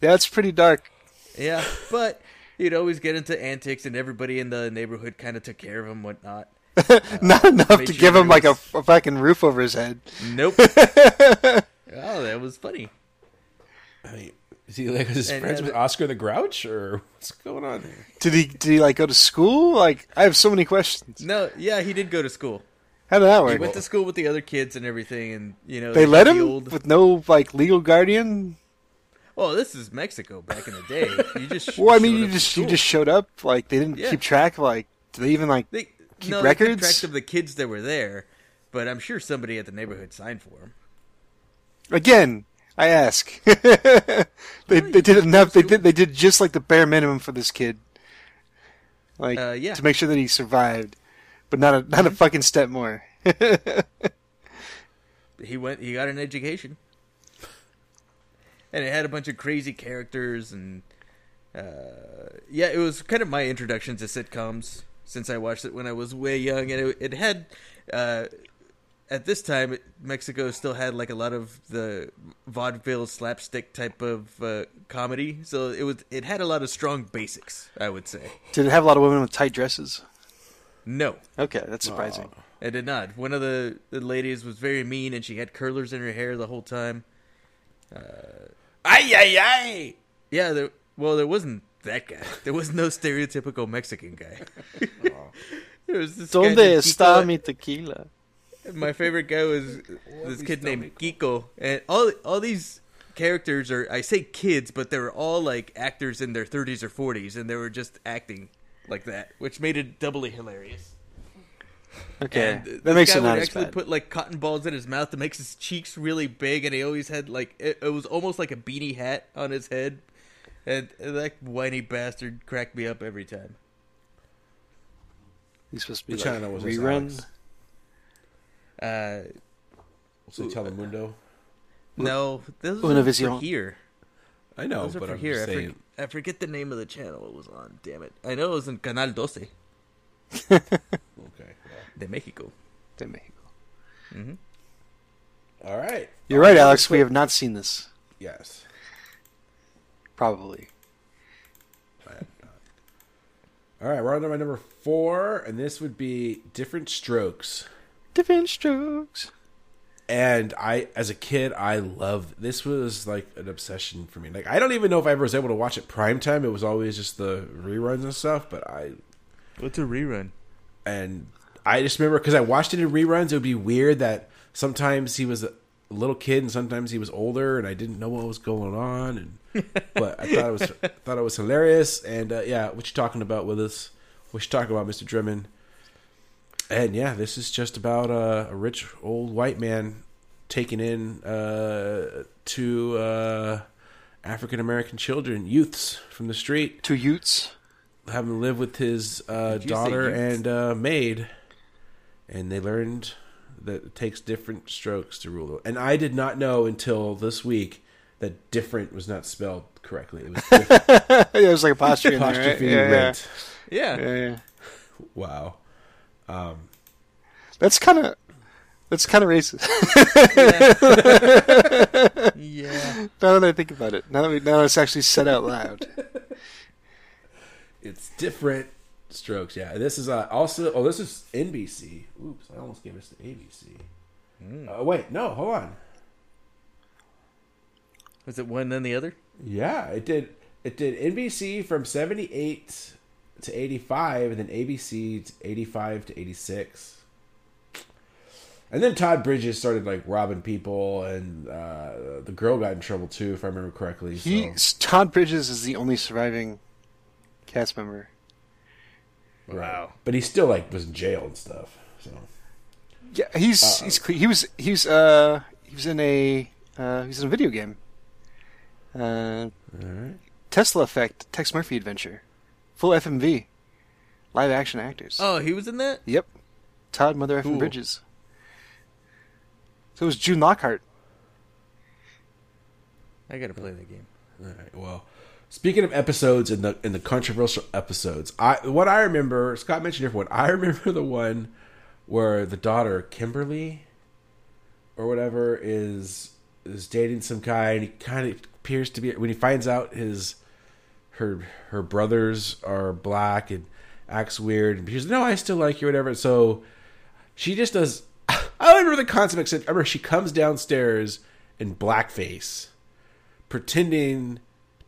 That's pretty dark. Yeah, but he'd always get into antics and everybody in the neighborhood kind of took care of him and whatnot. Uh, Not enough to sure give him was... like a, a fucking roof over his head. Nope. Oh, that was funny. I mean, is he like his friends uh, with Oscar the Grouch or what's going on there? Did he, did he like go to school? Like, I have so many questions. No, yeah, he did go to school. How did that work? He went to school with the other kids and everything, and you know they, they let him old... with no like legal guardian. Oh, this is Mexico back in the day. You just well, I mean, you just you just showed up. Like they didn't yeah. keep track. Like do they even like they, keep no, records? They kept track of the kids that were there, but I'm sure somebody at the neighborhood signed for him. Again, I ask. they they did enough. They did they did just like the bare minimum for this kid, like uh, yeah. to make sure that he survived. But not a not a fucking step more. he went. He got an education, and it had a bunch of crazy characters, and uh, yeah, it was kind of my introduction to sitcoms since I watched it when I was way young, and it, it had uh, at this time Mexico still had like a lot of the vaudeville slapstick type of uh, comedy, so it was it had a lot of strong basics. I would say. Did it have a lot of women with tight dresses? No. Okay, that's surprising. Aww. I did not. One of the, the ladies was very mean, and she had curlers in her hair the whole time. Uh, ay, ay, ay! Yeah, there, well, there wasn't that guy. There was no stereotypical Mexican guy. There was this Donde guy está mi tequila? My favorite guy was this kid named Kiko. And all all these characters are, I say kids, but they were all like actors in their thirties or forties, and they were just acting like that, which made it doubly hilarious. Okay, and that makes it not as bad. This guy would actually put like cotton balls in his mouth that makes his cheeks really big, and he always had like it, it was almost like a beanie hat on his head, and, and that whiny bastard cracked me up every time. He's supposed to be like rerun. Uh, so Telemundo? No, those Univision. Are here. I know, those but I'm here. Saying... I, forget, I forget the name of the channel it was on, damn it. I know it was in Canal twelve. Okay. Yeah. De Mexico. De Mexico. Mm-hmm. All right. You're right, Alex. We have not seen this. Yes. Probably. I have not. All right, we're on to my number four, and this would be Different Strokes. Different Strokes. And I, as a kid, I loved this. Was like an obsession for me. Like, I don't even know if I ever was able to watch it primetime. It was always just the reruns and stuff, but I. What's a rerun? And I just remember, because I watched it in reruns, it would be weird that sometimes he was a little kid and sometimes he was older, and I didn't know what was going on. And but I thought it was thought it was hilarious. And uh, yeah, what you talking about, Willis? What you talking about, Mister Drummond? And yeah, this is just about uh, a rich old white man taking in uh, two uh, African American children, youths from the street, two youths, having to live with his uh, daughter and uh, maid, and they learned. That it takes different strokes to rule. And I did not know until this week that different was not spelled correctly. It was different. Yeah, it was like apostrophe. Apostrophe in there, right? Yeah, yeah. Yeah. Yeah, yeah. Wow. Um, that's kind of that's kind of racist. Yeah. Yeah. Now that I think about it, now that we, now that it's actually said out loud, it's different. Strokes, yeah. This is uh, also. Oh, this is N B C. Oops, I almost gave this to A B C. Mm. Oh wait, no, hold on. Was it one then the other? Yeah, it did. It did N B C from seventy-eight to eighty-five, and then A B C to eighty-five to eighty-six. And then Todd Bridges started like robbing people, and uh, the girl got in trouble too, if I remember correctly. So. He Todd Bridges is the only surviving cast member. Wow, but he still like was in jail and stuff. So yeah, he's Uh-oh. he's he was he was uh he was in a uh, he was in a video game. Uh, All right. Tesla Effect, Tex Murphy Adventure, full F M V, live action actors. Oh, he was in that. Yep, Todd Mother F. Cool. Bridges. So it was June Lockhart. I gotta play that game. All right. Well. Speaking of episodes and the and the controversial episodes, I what I remember, Scott mentioned everyone. I remember the one where the daughter Kimberly or whatever is is dating some guy, and he kind of appears to be when he finds out his her her brothers are black and acts weird, and he's like, no, I still like you, whatever. So she just does. I don't remember the concept except I remember she comes downstairs in blackface, pretending.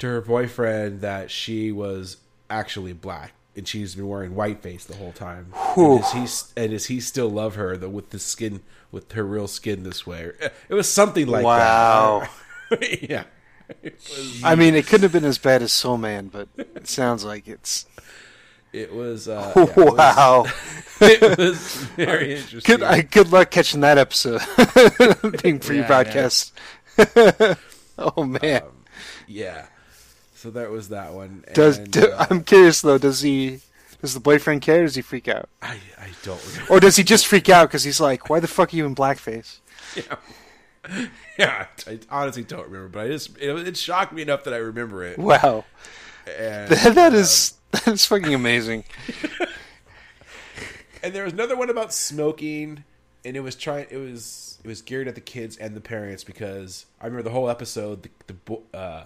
To her boyfriend that she was actually black and she's been wearing whiteface the whole time. And does, he, and does he still love her the, with the skin, with her real skin this way? It was something like wow. that. Wow. Yeah. It was, I mean, it couldn't have been as bad as Soul Man, but it sounds like it's. It was. Uh, yeah, it wow. Was, it was very interesting. Good, good luck catching that episode being pre broadcast. Yeah, oh, man. Um, yeah. So that was that one. And, does do, uh, I'm curious though. Does he? Does the boyfriend care? Or does he freak out? I, I don't. Remember. Or does he just freak out because he's like, "Why the fuck are you in blackface?" Yeah, yeah. I honestly don't remember, but I just it, it shocked me enough that I remember it. Wow, and, that, that um, is that's fucking amazing. And there was another one about smoking, and it was trying. It was it was geared at the kids and the parents because I remember the whole episode. The, the uh,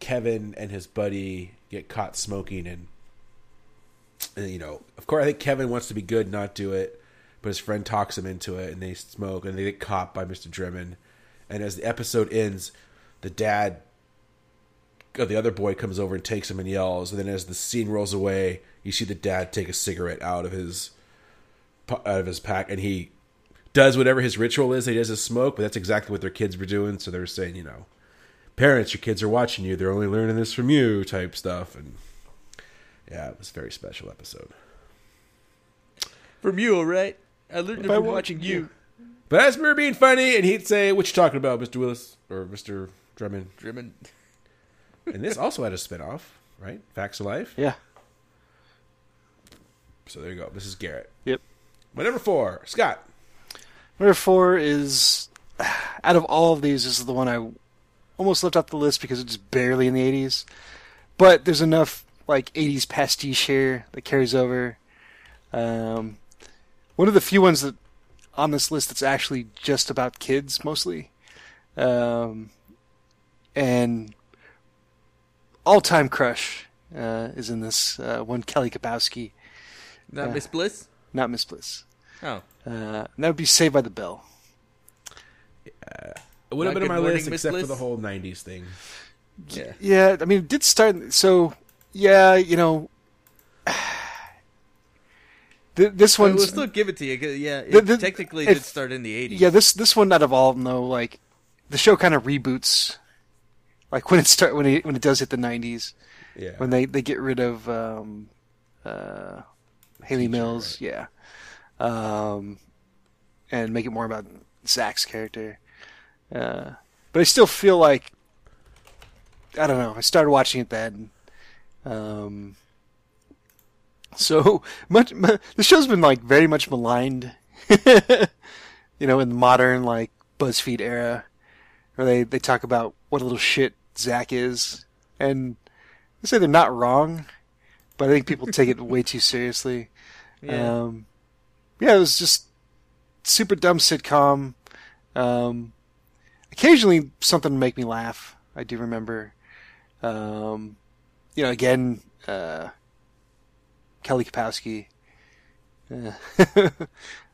Kevin and his buddy get caught smoking, and, and you know, of course, I think Kevin wants to be good, not do it, but his friend talks him into it, and they smoke, and they get caught by Mister Drummond. And as the episode ends, the dad, or the other boy, comes over and takes him and yells. And then as the scene rolls away, you see the dad take a cigarette out of his out of his pack, and he does whatever his ritual is. He doesn't smoke, but that's exactly what their kids were doing. So they were saying, you know. Parents, your kids are watching you. They're only learning this from you, type stuff, and yeah, it was a very special episode. From you, all right? I learned it from watching you. you. But I just remember being funny, and he'd say, "What you talking about, Mister Willis or Mister Drummond?" Drummond. And this also had a spinoff, right? Facts of Life. Yeah. So there you go. This is Garrett. Yep. My number four, Scott. Number four is, out of all of these, this is the one I almost left off the list because it's barely in the eighties. But there's enough, like, eighties pastiche here that carries over. Um, one of the few ones that on this list that's actually just about kids, mostly. Um, and all-time crush uh, is in this uh, one, Kelly Kapowski. Not uh, Miss Bliss? Not Miss Bliss. Oh. Uh, that would be Saved by the Bell. Uh, it would have been on my list except for the whole nineties thing. Yeah. Yeah, I mean, it did start... So, yeah, you know... Th- this one... We'll still give it to you. Yeah, it the, the, technically it did start in the eighties. Yeah, this this one, out of all of them, though, like, the show kind of reboots. Like, when it start when it, when it does hit the nineties. Yeah. When they, they get rid of um, uh, Haley Mills. Right. Yeah. Um, and make it more about Zach's character. Uh, but I still feel like... I don't know. I started watching it then. Um, so much, much the show's been like very much maligned, you know, in the modern like BuzzFeed era, where they, they talk about what a little shit Zach is, and they say they're not wrong, but I think people take it way too seriously. Yeah. Um, yeah, it was just super dumb sitcom. Um, occasionally something would make me laugh. I do remember. Um, you know, again, uh, Kelly Kapowski. Uh,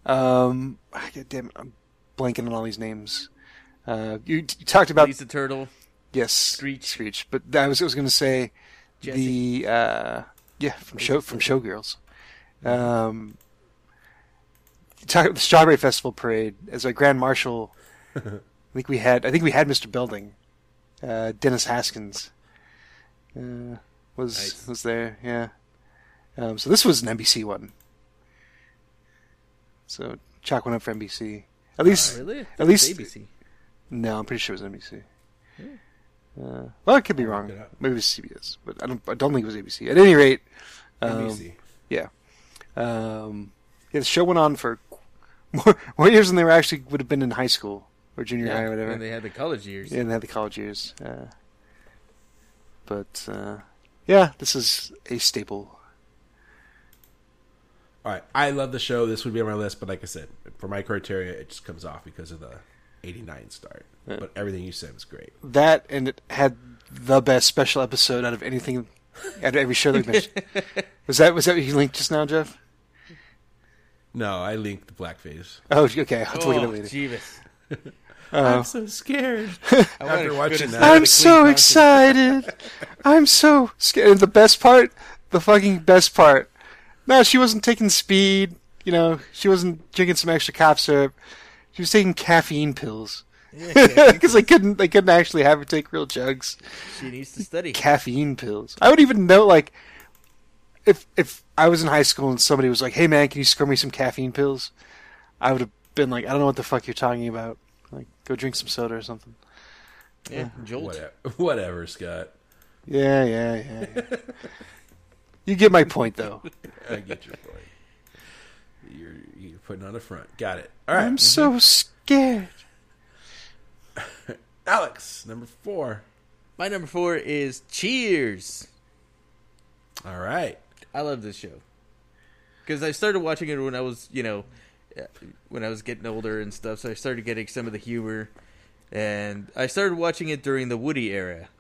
um, God damn it, I'm blanking on all these names. Uh, you, you talked about Lisa Turtle. Yes, Screech. Screech. But I was, I was going to say Jesse. the uh, yeah from show from Showgirls. Um, you talked about the Strawberry Festival Parade as a Grand Marshal. I think we had I think we had Mister Belding. Uh, Dennis Haskins uh, was nice. was there, yeah. Um, so this was an N B C one. So chalk one up for N B C. At least, uh, really? At least A B C. No, I'm pretty sure it was N B C. Yeah. Uh, well, I could be I'll wrong. Maybe it was C B S, but I don't. I don't think it was A B C. At any rate, um, N B C. Yeah. Um, yeah, the show went on for more, more years than they were actually would have been in high school. Or junior yeah, high or whatever. And they had the college years. Yeah, and they had the college years. Uh, but, uh, yeah, this is a staple. All right. I love the show. This would be on my list. But like I said, for my criteria, it just comes off because of the eighty-nine start. Yeah. But everything you said was great. That, and it had the best special episode out of anything, out of every show that we mentioned. Was that, was that what you linked just now, Jeff? No, I linked the blackface. Oh, okay. I'll oh, look at it later. Jeebus. Uh, I'm so scared. After watching that, I'm so excited. I'm so scared. And the best part, the fucking best part. No, she wasn't taking speed. You know, she wasn't drinking some extra cough syrup. She was taking caffeine pills because they couldn't. They couldn't actually have her take real jugs. She needs to study caffeine pills. I would even know, like, if if I was in high school and somebody was like, "Hey, man, can you score me some caffeine pills?" I would have been like, I don't know what the fuck you're talking about. Like, go drink some soda or something. Yeah, uh, jolt. Whatever, whatever, Scott. Yeah, yeah, yeah. yeah. You get my point, though. I get your point. You're you're putting on a front. Got it. All right. I'm mm-hmm. so scared. Alex, number four. My number four is Cheers. All right. I love this show because I started watching it when I was, you know. when I was getting older and stuff, so I started getting some of the humor, and I started watching it during the Woody era.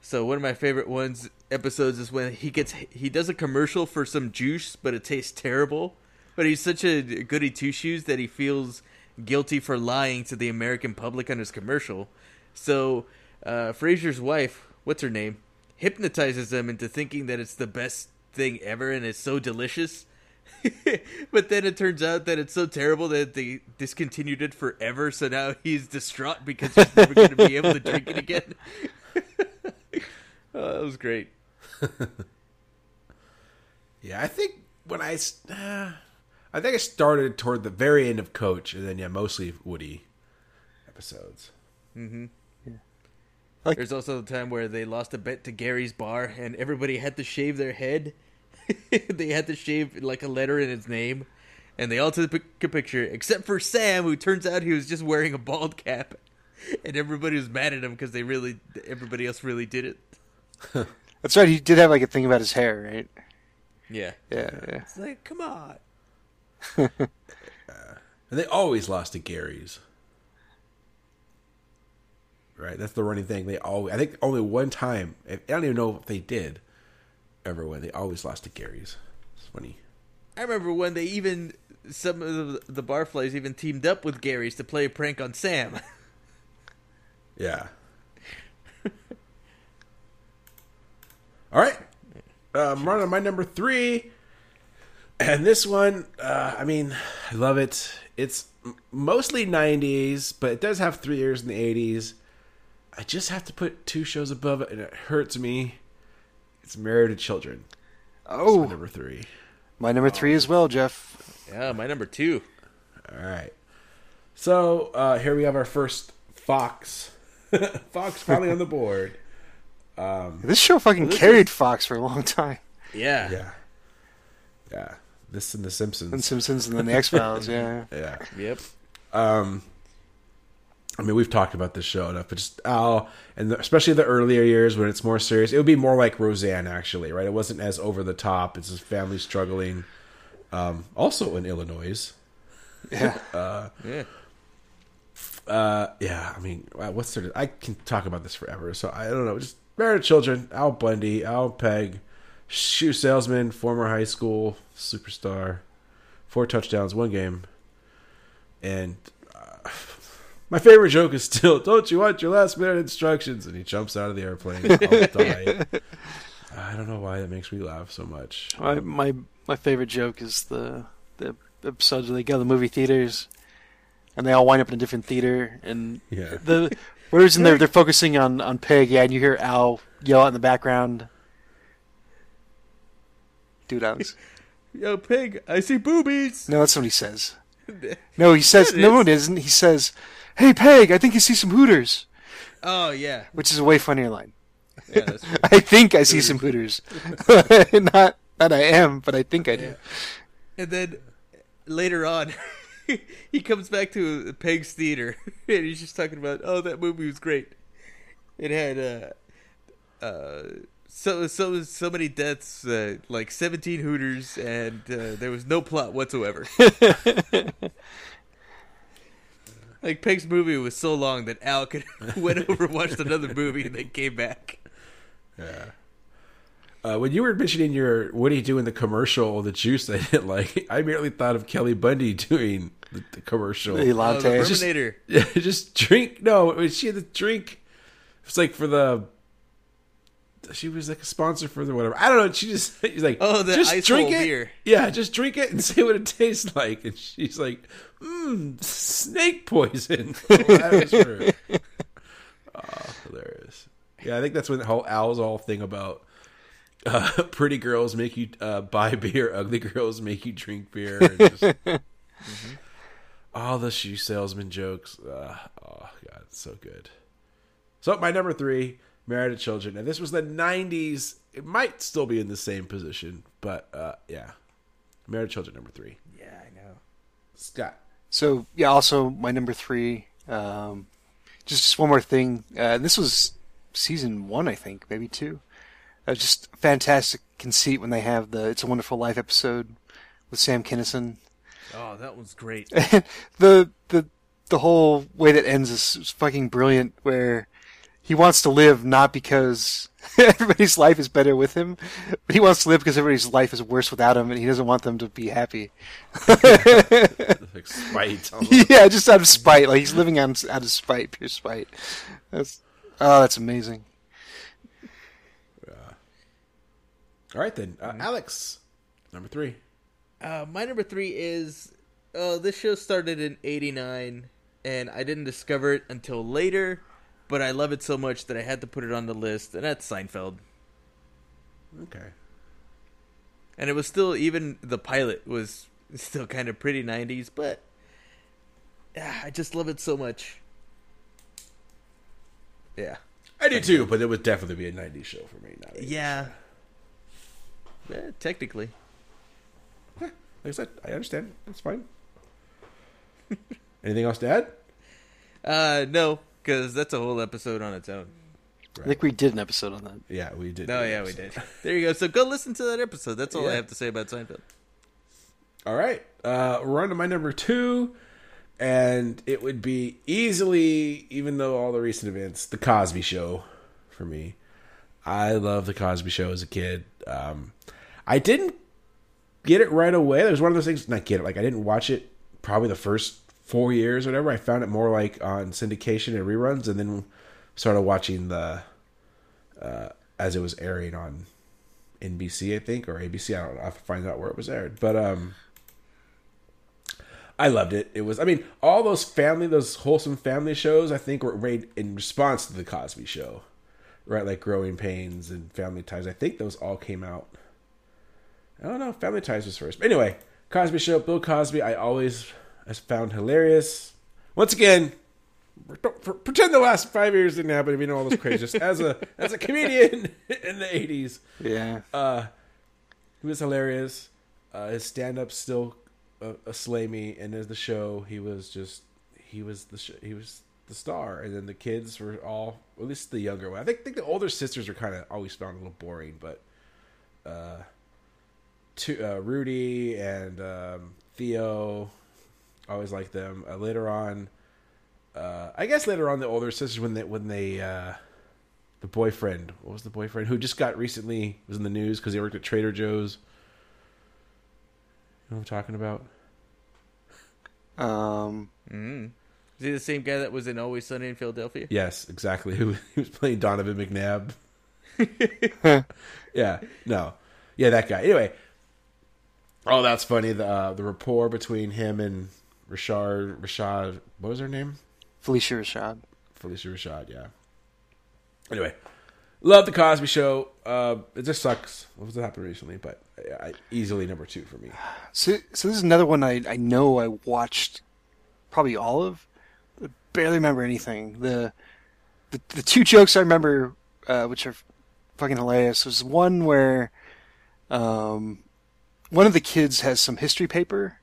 So one of my favorite ones episodes is when he gets he does a commercial for some juice, but it tastes terrible. But he's such a goody two shoes that he feels guilty for lying to the American public on his commercial. So uh, Frasier's wife, what's her name, hypnotizes him into thinking that it's the best thing ever and it's so delicious. But then it turns out that it's so terrible that they discontinued it forever. So now he's distraught because he's never going to be able to drink it again. Oh, that was great. Yeah, I think when I, uh, I think I started toward the very end of Coach, and then yeah, mostly Woody episodes. Mm-hmm. Yeah. Like- There's also the time where they lost a bet to Gary's Bar, and everybody had to shave their head. They had to shave like a letter in his name, and they all took a picture, except for Sam, who turns out he was just wearing a bald cap, and everybody was mad at him because they really, everybody else really did it. That's right. He did have like a thing about his hair, right? Yeah. Yeah. yeah. It's like, come on. uh, and they always lost to Gary's. Right, that's the running thing. They always, I think, only one time. I don't even know if they did ever win. They always lost to Gary's. It's funny. I remember when they even some of the barflies even teamed up with Gary's to play a prank on Sam. Yeah. All right, um, we're on my number three, and this one, uh, I mean, I love it. It's mostly nineties, but it does have three years in the eighties. I just have to put two shows above it, and it hurts me. It's Married with Children. Oh. That's my number three. My number oh. three as well, Jeff. Yeah, my number two. All right. So uh, here we have our first Fox. Fox finally on the board. Um, this show fucking this carried is... Fox for a long time. Yeah. Yeah. Yeah. This and The Simpsons. And Simpsons and then The X-Files, yeah. Yeah. Yep. Um... I mean, we've talked about this show enough, but just, oh, and the, especially the earlier years when it's more serious. It would be more like Roseanne, actually, right? It wasn't as over the top. It's just family struggling. Um, also in Illinois. Yeah. uh, yeah. Uh, yeah, I mean, what's there? I can talk about this forever, so I don't know. Just Married Children, Al Bundy, Al Peg, shoe salesman, former high school superstar, four touchdowns, one game, and... Uh, my favorite joke is still, don't you want your last minute instructions? And he jumps out of the airplane. I'll die. I don't know why that makes me laugh so much. I, my my favorite joke is the, the episode where they go to the movie theaters and they all wind up in a different theater. And yeah. the words in there, they're focusing on, on Peg, yeah, and you hear Al yell out in the background. Dude, Alex. Yo, Peg, I see boobies. No, that's what he says. No, he says, yeah, it no, it isn't. He says... Hey, Peg, I think you see some Hooters. Oh, yeah. Which is a way funnier line. Yeah, that's true. I think I see some Hooters. Not that I am, but I think I do. And then later on, he comes back to Peg's theater, and he's just talking about, oh, that movie was great. It had uh, uh, so, so, so many deaths, uh, like seventeen Hooters, and uh, there was no plot whatsoever. Like, Peg's movie was so long that Al could went over, watched another movie, and then came back. Yeah. Uh, when you were mentioning your Woody doing the commercial, the juice I didn't like, I merely thought of Kelly Bundy doing the, the commercial. The latte. Oh, the Terminator. Just, just drink. No, she had to drink. It was like for the... She was like a sponsor for the whatever. I don't know. She just... She's like, oh, the just ice drink it. Beer. Yeah, just drink it and see what it tastes like. And she's like... Mmm, snake poison. Oh, that was true. Oh, hilarious. Yeah, I think that's when the whole Al's whole thing about uh, pretty girls make you uh, buy beer, ugly girls make you drink beer. And just, mm-hmm. All the shoe salesman jokes. Uh, oh, God, it's so good. So my number three, Married with Children. And this was the nineties. It might still be in the same position, but uh, yeah. Married with Children, number three. Yeah, I know. Scott. So, yeah, also my number three, um, just, just one more thing. Uh, this was season one, I think, maybe two. Uh, just fantastic conceit when they have the It's a Wonderful Life episode with Sam Kinison. Oh, that was great. the the The whole way that ends is, is fucking brilliant, where he wants to live not because everybody's life is better with him, but he wants to live because everybody's life is worse without him, and he doesn't want them to be happy. Like spite. Yeah, just out of spite. Like he's living out of, out of spite, pure spite. That's oh, that's amazing. Uh, all right then, uh, Alex, number three. Uh, my number three is oh, this show started in eighty-nine, and I didn't discover it until later. But I love it so much that I had to put it on the list, and that's Seinfeld. Okay. And it was still, even the pilot was still kind of pretty nineties, but ah, I just love it so much. Yeah. I do too, but it would definitely be a nineties show for me. Not eighties. Yeah. Yeah. Technically. Like I said, I understand. It's fine. Anything else to add? Uh, no, because that's a whole episode on its own. Right. I think we did an episode on that. Yeah, we did. Oh, yeah, we did. There you go. So go listen to that episode. That's all yeah. I have to say about Seinfeld. All right. Uh, we're on to my number two. And it would be easily, even though all the recent events, The Cosby Show for me. I love The Cosby Show as a kid. Um, I didn't get it right away. There was one of those things, not get it, like I didn't watch it probably the first four years or whatever. I found it more like on syndication and reruns, and then started watching the, uh, as it was airing on N B C, I think, or A B C. I don't know. I have to find out where it was aired. But um, I loved it. It was, I mean, all those family, those wholesome family shows, I think were made in response to The Cosby Show. Right, like Growing Pains and Family Ties. I think those all came out. I don't know. Family Ties was first. But anyway, Cosby Show, Bill Cosby, I always found hilarious. Once again, pretend the last five years didn't happen if you know all those crazies. as a as a comedian in the eighties. Yeah. Uh, he was hilarious. Uh, his stand-up still uh, a slay me. And as the show, he was just, he was the sh- he was... the star, and then the kids were all, at least the younger one. I think, think the older sisters were kind of always found a little boring, but uh, to, uh, Rudy and um, Theo, always liked them. Uh, later on, uh, I guess later on the older sisters when they when they uh, the boyfriend, what was the boyfriend who just got recently was in the news because he worked at Trader Joe's. You know what I'm talking about? Um. Mm. Is he the same guy that was in Always Sunny in Philadelphia? Yes, exactly. Who he was playing Donovan McNabb. yeah, no, yeah, that guy. Anyway, oh, that's funny. The uh, the rapport between him and Rashad, Rashad, what was her name? Felicia Rashad. Felicia Rashad. Yeah. Anyway, love The Cosby Show. Uh, it just sucks. What was that happened recently? But I, I, easily number two for me. So, so this is another one I I know I watched probably all of. Barely remember anything. The, the the two jokes I remember, uh, which are fucking hilarious, was one where um, one of the kids has some history paper,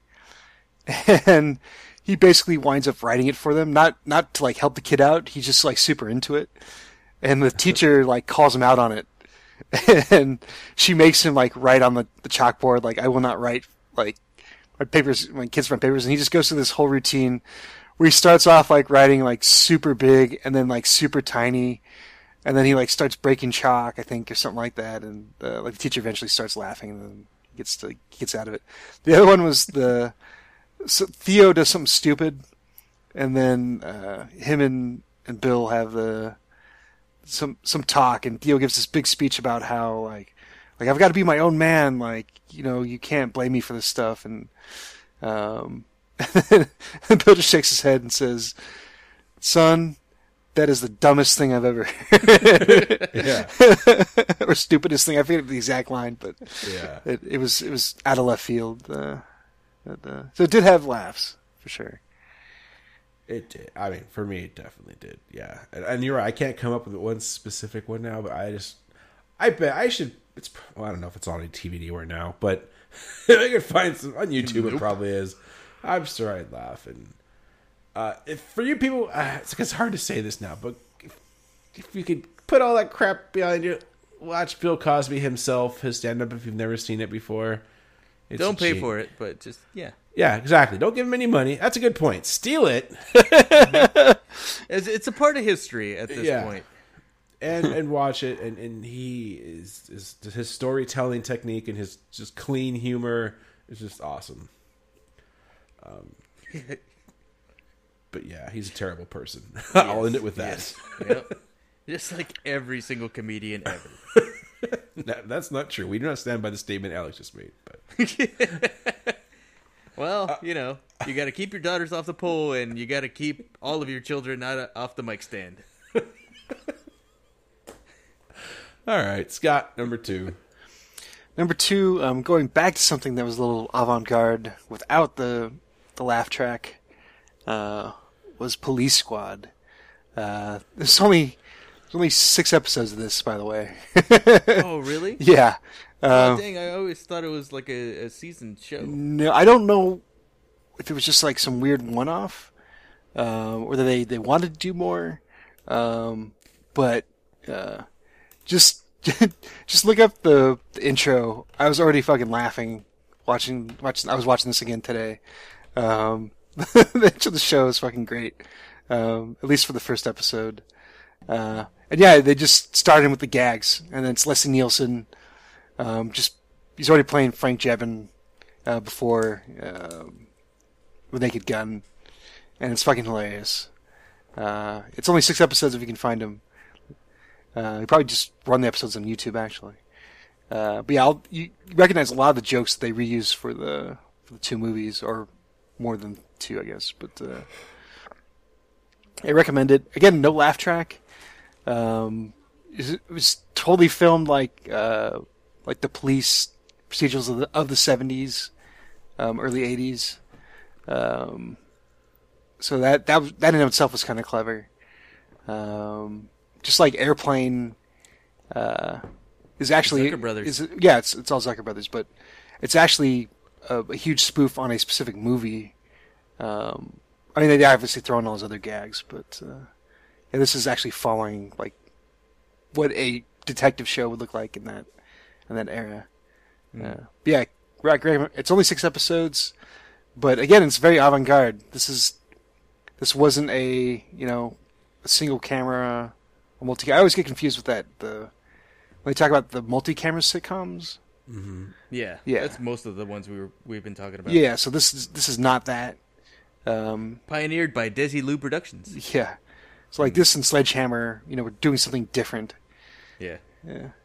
and he basically winds up writing it for them. Not not to like help the kid out. He's just like super into it, and the teacher like calls him out on it, and she makes him like write on the, the chalkboard like I will not write like my papers when kids write papers, and he just goes through this whole routine. Where he starts off like writing like super big and then like super tiny, and then he like starts breaking chalk, I think, or something like that. And uh, like the teacher eventually starts laughing and then gets to, gets out of it. The other one was the so Theo does something stupid, and then uh, him and, and Bill have the some some talk, and Theo gives this big speech about how like like I've got to be my own man, like you know you can't blame me for this stuff, and um. And Bill just shakes his head and says, "Son, that is the dumbest thing I've ever heard." Yeah. Or stupidest thing. I forget the exact line, but yeah. it, it was it was out of left field. Uh, but, uh, so it did have laughs for sure. It did. I mean, for me, it definitely did. Yeah, and, and you're right. I can't come up with one specific one now, but I just, I bet I should. It's well, I don't know if it's on T V anywhere now, but I could find some on YouTube. Nope. It probably is. I'm sure I'd laugh. And uh, if, for you people, uh, it's, it's hard to say this now, but if, if you could put all that crap behind you, watch Bill Cosby himself, his stand-up if you've never seen it before. It's Don't pay cheap. for it, but just, yeah. Yeah, exactly. Don't give him any money. That's a good point. Steal it. It's a part of history at this yeah. point. And and watch it. And, and he is, is his storytelling technique and his just clean humor is just awesome. Um, but yeah, he's a terrible person. Yes, I'll end it with that. Yes. Yep. Just like every single comedian ever. No, that's not true. We do not stand by the statement Alex just made. But well, uh, you know, you got to keep your daughters off the pole, and you got to keep all of your children not off the mic stand. All right, Scott, number two. Number two, um, going back to something that was a little avant-garde without the the laugh track, uh, was Police Squad. Uh, there's only There's only six episodes of this, by the way. Oh, really? Yeah. Uh, oh, dang, I always thought it was like a, a seasoned show. No, I don't know if it was just like some weird one-off, um, or that they, they wanted to do more. Um, but uh, just just look up the, the intro. I was already fucking laughing watching watching. I was watching this again today. Um, the intro of the show is fucking great, um, at least for the first episode. Uh, and yeah, they just started with the gags, and then it's Leslie Nielsen. Um, just he's already playing Frank Jevin uh, before uh, with Naked Gun, and it's fucking hilarious. Uh, it's only six episodes if you can find them. Uh, you probably just run the episodes on YouTube, actually. Uh, but yeah, I'll, you recognize a lot of the jokes that they reuse for the for the two movies, or more than two, I guess. But uh, I recommend it. Again, no laugh track. Um, it was totally filmed like uh, like the police procedurals of the of the seventies, um, early eighties. Um, so that that was, that in itself was kind of clever. Um, just like Airplane uh, is actually Zucker Brothers. Is, yeah, it's it's all Zucker Brothers, but it's actually a, a huge spoof on a specific movie. Um, I mean, they obviously throw in all those other gags, but. Uh, And this is actually following like what a detective show would look like in that in that era. Yeah, yeah, it's only six episodes, but again, it's very avant-garde. This is this wasn't a you know a single camera, a multi. I always get confused with that. The when they talk about the multi-camera sitcoms. Mm-hmm. Yeah, yeah, that's most of the ones we were we've been talking about. Yeah, so this is this is not that. Um, Pioneered by Desi Lu Productions. Yeah. So like this and Sledgehammer, you know, we're doing something different. Yeah. Yeah.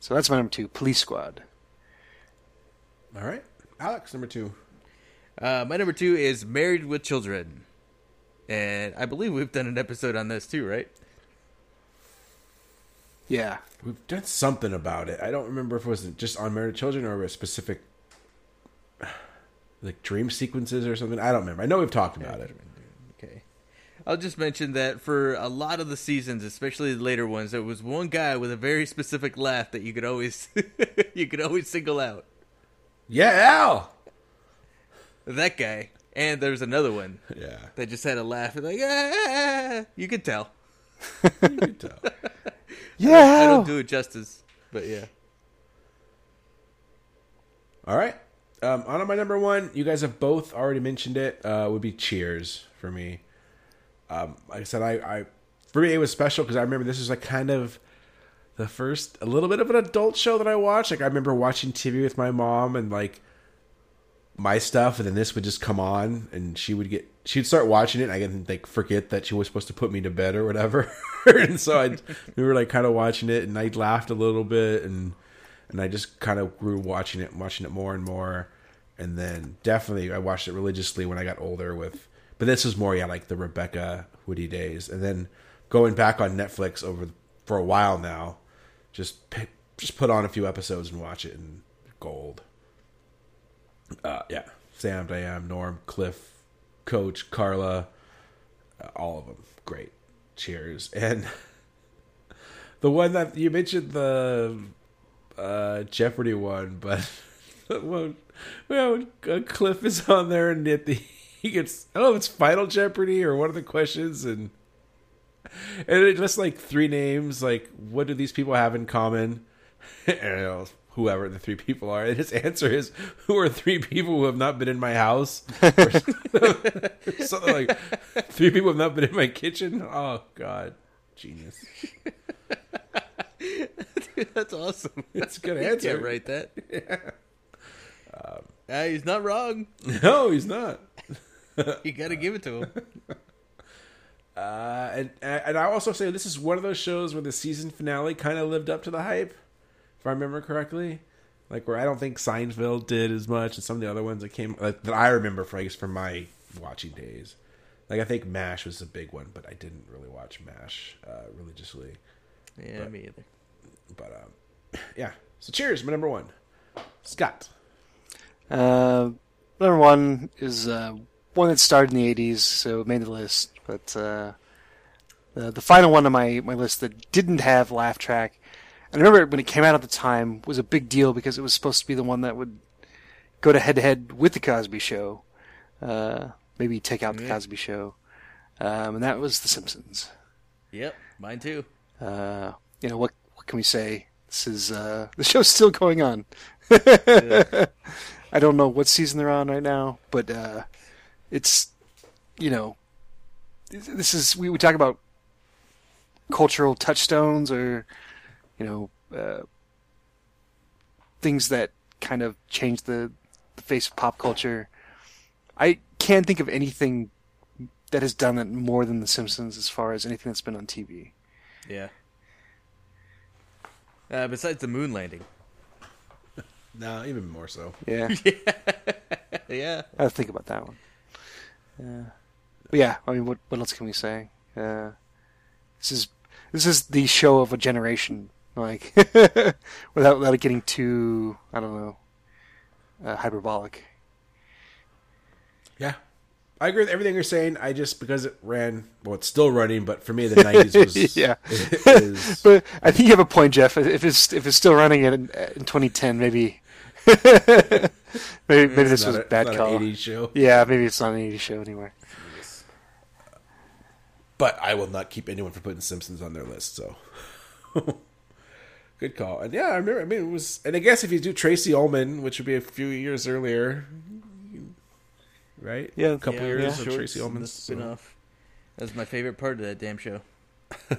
So that's my number two, Police Squad. All right. Alex, number two. Uh, my number two is Married with Children. And I believe we've done an episode on this too, right? Yeah. We've done something about it. I don't remember if it was just on Married with Children or a specific like dream sequences or something. I don't remember. I know we've talked about it. Okay. I'll just mention that for a lot of the seasons, especially the later ones, there was one guy with a very specific laugh that you could always you could always single out. Yeah, Al! That guy. And there was another one. Yeah. That just had a laugh and like, ah! You could tell. You could tell. Yeah. I don't, I don't do it justice, but yeah. All right. Um, on to my number one. You guys have both already mentioned it. Uh, would be Cheers for me. Um, like I said, I, I for me it was special because I remember this was like kind of the first a little bit of an adult show that I watched. Like I remember watching T V with my mom and like my stuff, and then this would just come on, and she would get she'd start watching it. And I can like forget that she was supposed to put me to bed or whatever, and so I we were like kind of watching it, and I laughed a little bit, and and I just kind of grew watching it, watching it more and more, and then definitely I watched it religiously when I got older with. But this was more, yeah, like the Rebecca Woody days. And then going back on Netflix over for a while now, just pick, just put on a few episodes and watch it in gold. Uh, yeah. Sam, Diane, Norm, Cliff, Coach, Carla, uh, all of them. Great. Cheers. And the one that you mentioned, the uh, Jeopardy one, but when, when Cliff is on there and at the He gets, I don't know if it's Final Jeopardy or one of the questions, and and it's just like three names, like what do these people have in common? I don't know, whoever the three people are. And his answer is, who are three people who have not been in my house? Or something, something like, three people have not been in my kitchen? Oh, God. Genius. Dude, that's awesome. It's a good answer. You can't write that. Yeah. Um, uh, he's not wrong. No, he's not. You gotta give it to him. Uh, and and I also say this is one of those shows where the season finale kind of lived up to the hype, if I remember correctly. Like where I don't think Seinfeld did as much, and some of the other ones that came like, that I remember from, I guess, from my watching days. Like I think MASH was a big one, but I didn't really watch MASH uh, religiously. Yeah, but, me either. But um, yeah. So cheers, my number one, Scott. Uh, number one is uh. One that started in the eighties, so it made the list. But uh, the the final one on my, my list that didn't have laugh track. And I remember when it came out at the time, was a big deal because it was supposed to be the one that would go to head-to-head with The Cosby Show. Uh, maybe take out mm-hmm. The Cosby Show. Um, and that was The Simpsons. Yep, mine too. Uh, you know, what what can we say? This is, uh, the show's still going on. Yeah. I don't know what season they're on right now, but uh, it's, you know, this is, we, we talk about cultural touchstones or, you know, uh, things that kind of change the, the face of pop culture. I can't think of anything that has done it more than The Simpsons as far as anything that's been on T V. Yeah. Uh, besides the moon landing. No, even more so. Yeah. Yeah. I have to think about that one. Uh, but yeah, I mean, what what else can we say? Uh, this is this is the show of a generation, like, without without it getting too, I don't know, uh, hyperbolic. Yeah. I agree with everything you're saying. I just, because it ran, well, it's still running, but for me, the nineties was... yeah. Is... But I think you have a point, Jeff. If it's if it's still running in, in twenty ten, maybe... maybe maybe it's this was a bad call. An eighties show. Yeah, maybe it's not an eighties show anywhere. Yes. But I will not keep anyone from putting Simpsons on their list, so... Good call. And yeah, I remember, I mean, it was... And I guess if you do Tracy Ullman, which would be a few years earlier... Right? Yeah, a couple yeah, years yeah. of Shorts Tracy Ullman. So. That was my favorite part of that damn show. uh,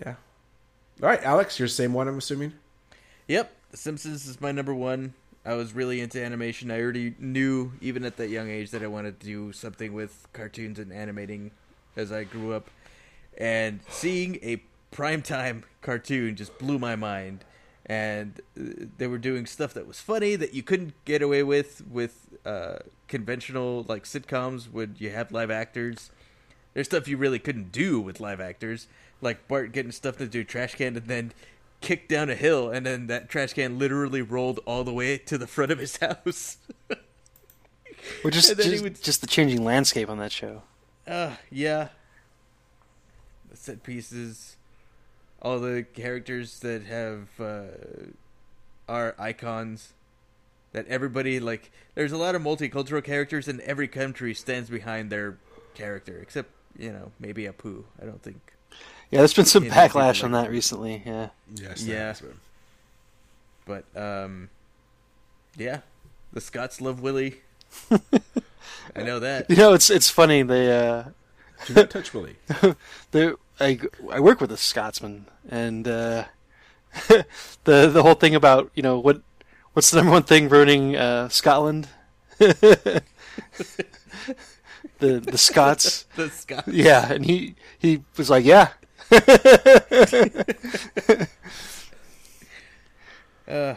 yeah. All right, Alex, your same one, I'm assuming? Yep. The Simpsons is my number one. I was really into animation. I already knew, even at that young age, that I wanted to do something with cartoons and animating as I grew up. And seeing a primetime cartoon just blew my mind. And they were doing stuff that was funny that you couldn't get away with with uh, conventional like sitcoms when you have live actors. There's stuff you really couldn't do with live actors, like Bart getting stuff to do trash can and then kicked down a hill, and then that trash can literally rolled all the way to the front of his house. Well, just just, would... just the changing landscape on that show. Uh, yeah. The set pieces... All the characters that have uh, are icons that everybody, like, there's a lot of multicultural characters and every country stands behind their character, except, you know, maybe Apu. I don't think. Yeah, there's been some backlash like on that, that recently. Yeah. Yes, yeah. But, um, yeah, the Scots love Willie. I know that. You know, it's it's funny. They uh... do not touch Willie. They. I, I work with a Scotsman, and uh, the the whole thing about, you know, what what's the number one thing ruining uh, Scotland? the the Scots. The Scots. Yeah, and he, he was like, yeah. uh.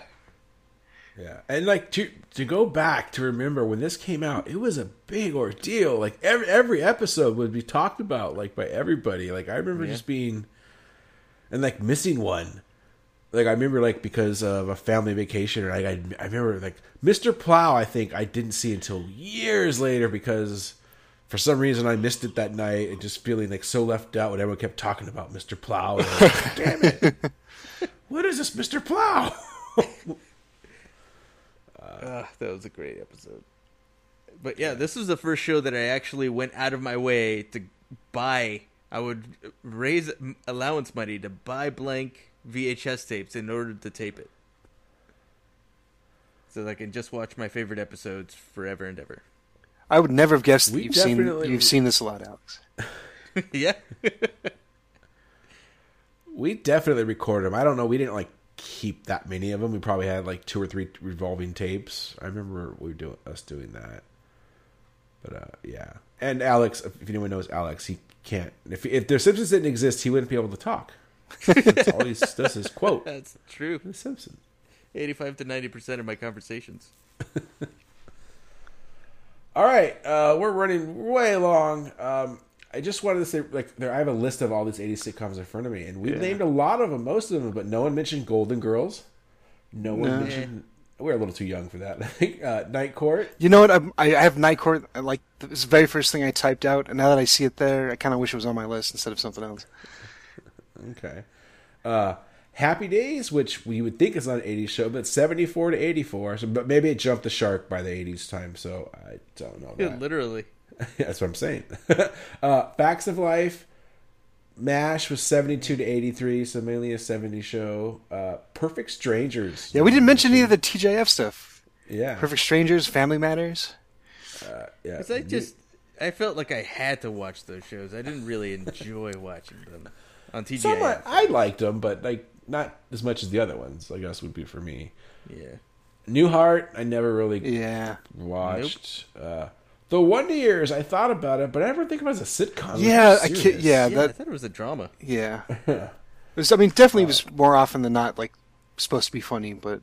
Yeah, and like to to go back to remember when this came out, it was a big ordeal. Like every every episode would be talked about, like by everybody. Like I remember yeah. just being, and like missing one. Like I remember, like because of a family vacation, or like I I remember like Mister Plow. I think I didn't see until years later because for some reason I missed it that night and just feeling like so left out when everyone kept talking about Mister Plow. And like, damn it! What is this, Mister Plow? Uh, that was a great episode. But yeah, this was the first show that I actually went out of my way to buy. I would raise allowance money to buy blank V H S tapes in order to tape it, so that I can just watch my favorite episodes forever and ever. I would never have guessed that you've seen, you've seen this a lot, Alex. Yeah. We definitely recorded them. I don't know. We didn't like keep that many of them. We probably had like two or three revolving tapes. I remember we do us doing that. But uh yeah. And Alex, if anyone knows Alex, he can't. If if The Simpsons didn't exist, he wouldn't be able to talk. That's all he's. That's his quote. That's true. The Simpsons. Eighty-five to ninety percent of my conversations. All right, uh we're running way long. Um, I just wanted to say, like, there, I have a list of all these eighties sitcoms in front of me, and we've yeah. named a lot of them, most of them, but no one mentioned Golden Girls. No one no. mentioned We're a little too young for that. I think uh, Night Court. You know what? I'm, I have Night Court. I like this very first thing I typed out, and now that I see it there, I kind of wish it was on my list instead of something else. Okay. Uh, Happy Days, which we would think is not an eighties show, but seventy-four to eighty-four. So, but maybe it jumped the shark by the eighties time. So I don't know. Yeah, that. Literally. That's what I'm saying. uh, Facts of Life. MASH was seventy-two to eighty-three, so mainly a seventies show. Uh, Perfect Strangers. Yeah, we didn't mention any of the T J F stuff. Yeah. Perfect Strangers, Family Matters. Uh, yeah. I just, I felt like I had to watch those shows. I didn't really enjoy watching them on T J F. So much, I liked them, but like not as much as the other ones, I guess, would be for me. Yeah. Newhart, I never really yeah. watched. Nope. Uh, The Wonder Years, I thought about it, but I never think of it as a sitcom. Yeah, I kid, yeah, yeah that, I thought it was a drama. Yeah, it was, I mean, definitely uh, it was more often than not like supposed to be funny, but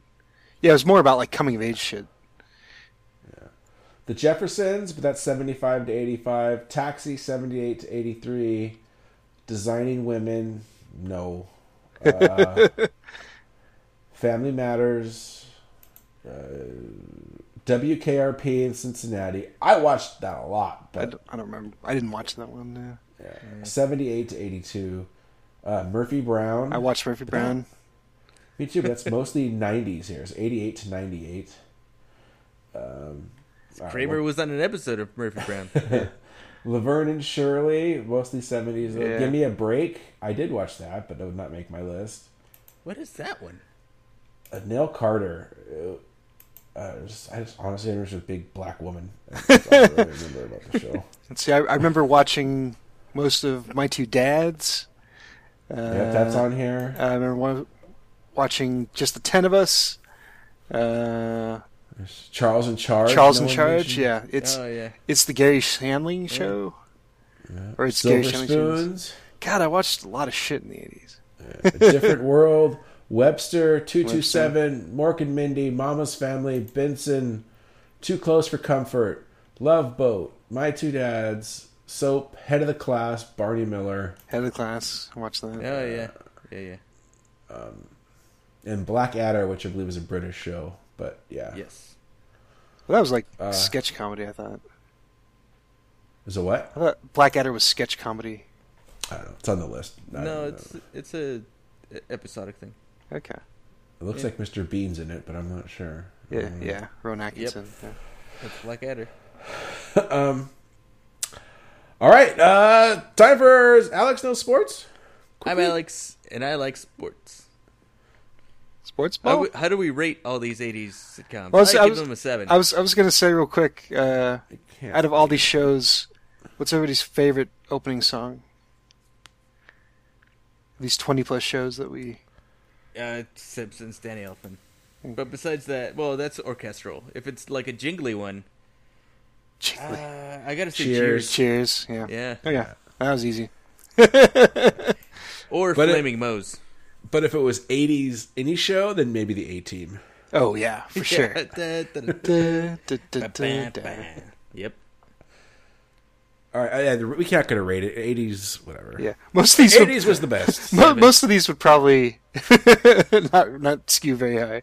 yeah, it was more about like coming of age shit. Yeah, The Jeffersons, but that's seventy-five to eighty-five. Taxi, seventy-eight to eighty-three. Designing Women, no. Uh, Family Matters. Uh, W K R P in Cincinnati. I watched that a lot, but I don't, I don't remember. I didn't watch that one. Yeah, yeah. seventy-eight to eighty-two. Uh, Murphy Brown. I watched Murphy Brown. Me too. But that's mostly nineties here. It's eighty-eight to ninety-eight. Um, Kramer was on an episode of Murphy Brown. Laverne and Shirley, mostly seventies. Yeah. Give Me a Break. I did watch that, but it would not make my list. What is that one? Uh, Nell Carter. It, Uh, just, I just honestly remember a big black woman. That's all I really remember about the show. See, I, I remember watching most of My Two Dads. Uh, yeah, that's on here. I remember one, watching Just the Ten of Us. Uh, Charles in Charge. Charles no in Charge. Yeah, it's oh, yeah. it's the Gary Shandling show, yeah. or it's Silver Gary Shandling Spoons. God, I watched a lot of shit in the eighties. Yeah. A Different World. Webster, two two seven, Mork and Mindy, Mama's Family, Benson, Too Close for Comfort, Love Boat, My Two Dads, Soap, Head of the Class, Barney Miller. Head of the Class, watch that. Oh, yeah. Yeah, yeah. Um, and Blackadder, which I believe is a British show, but yeah. Yes. Well, that was like uh, sketch comedy, I thought. Was it what? I thought Blackadder was sketch comedy. I don't know. It's on the list. I no, it's it's a episodic thing. Okay. It looks yeah. like Mister Bean's in it, but I'm not sure. Yeah, um, yeah. Rowan Atkinson. Yep. Yeah. That's Blackadder. um, all right. Uh, time for Alex Knows Sports. Quickly. I'm Alex, and I like sports. Sports ball? How, we, how do we rate all these eighties sitcoms? Well, so I, I was, give them a seven. I was, I was going to say real quick, uh, out of all these shows, what's everybody's favorite opening song? These twenty-plus shows that we... Uh, Simpsons, Danny Elfman. But besides that, well, that's orchestral. If it's like a jingly one, jingly. Uh, I gotta say Cheers. Cheers, yeah. Yeah. Oh, yeah. That was easy. Or but Flaming it, Moe's. But if it was eighties any show, then maybe the A-Team. Oh, yeah, for sure. Yep. All right, we can't gonna rate it. eighties, whatever. Yeah, most of these. eighties would, was the best. Mo- most of these would probably not not skew very high.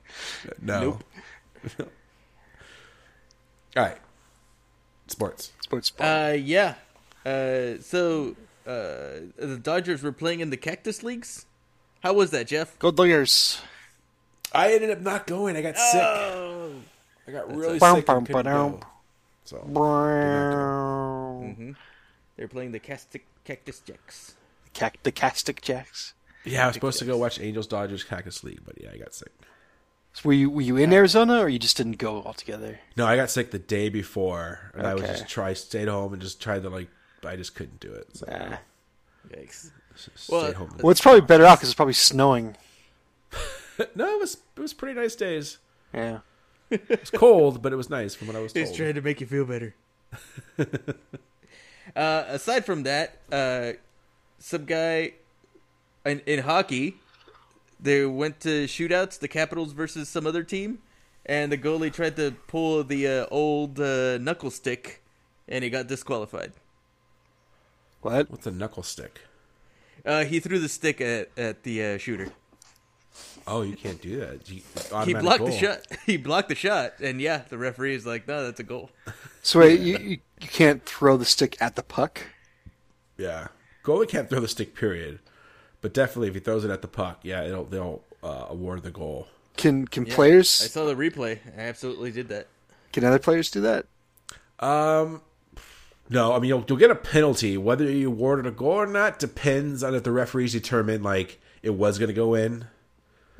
No. Nope. All right. Sports. Sports. Sports. Uh, yeah. Uh, so uh, the Dodgers were playing in the Cactus Leagues. How was that, Jeff? Go Dodgers. I ended up not going. I got oh. sick. I got That's really a- sick. Bum, bum, bum, So, mm-hmm. They're playing the Castic, Cactus Jacks. Cact- the Castic Jacks? Yeah, I was supposed to go watch Angels Dodgers Cactus League, but yeah, I got sick. So were you were you in Arizona, or you just didn't go altogether? No, I got sick the day before, and okay. I was just try stayed home and just tried to like. I just couldn't do it. So, ah. Yikes! Well, home well it's probably better out because it's probably snowing. No, it was it was pretty nice days. Yeah. It's cold, but it was nice from what I was told. He's trying to make you feel better. uh, aside from that, uh, some guy in, in hockey, they went to shootouts, the Capitals versus some other team, and the goalie tried to pull the uh, old uh, knuckle stick, and he got disqualified. What? What's a knuckle stick? Uh, he threw the stick at, at the uh, shooter. Oh, you can't do that. You, he blocked goal. the shot. He blocked the shot, and yeah, the referee is like, "No, that's a goal." So wait, yeah. you, you you can't throw the stick at the puck. Yeah, goalie can't throw the stick. Period. But definitely, if he throws it at the puck, yeah, it'll, they'll uh, award the goal. Can can yeah, players? I saw the replay. I absolutely did that. Can other players do that? Um, no. I mean, you'll, you'll get a penalty. Whether you awarded a goal or not depends on if the referees determine like it was going to go in.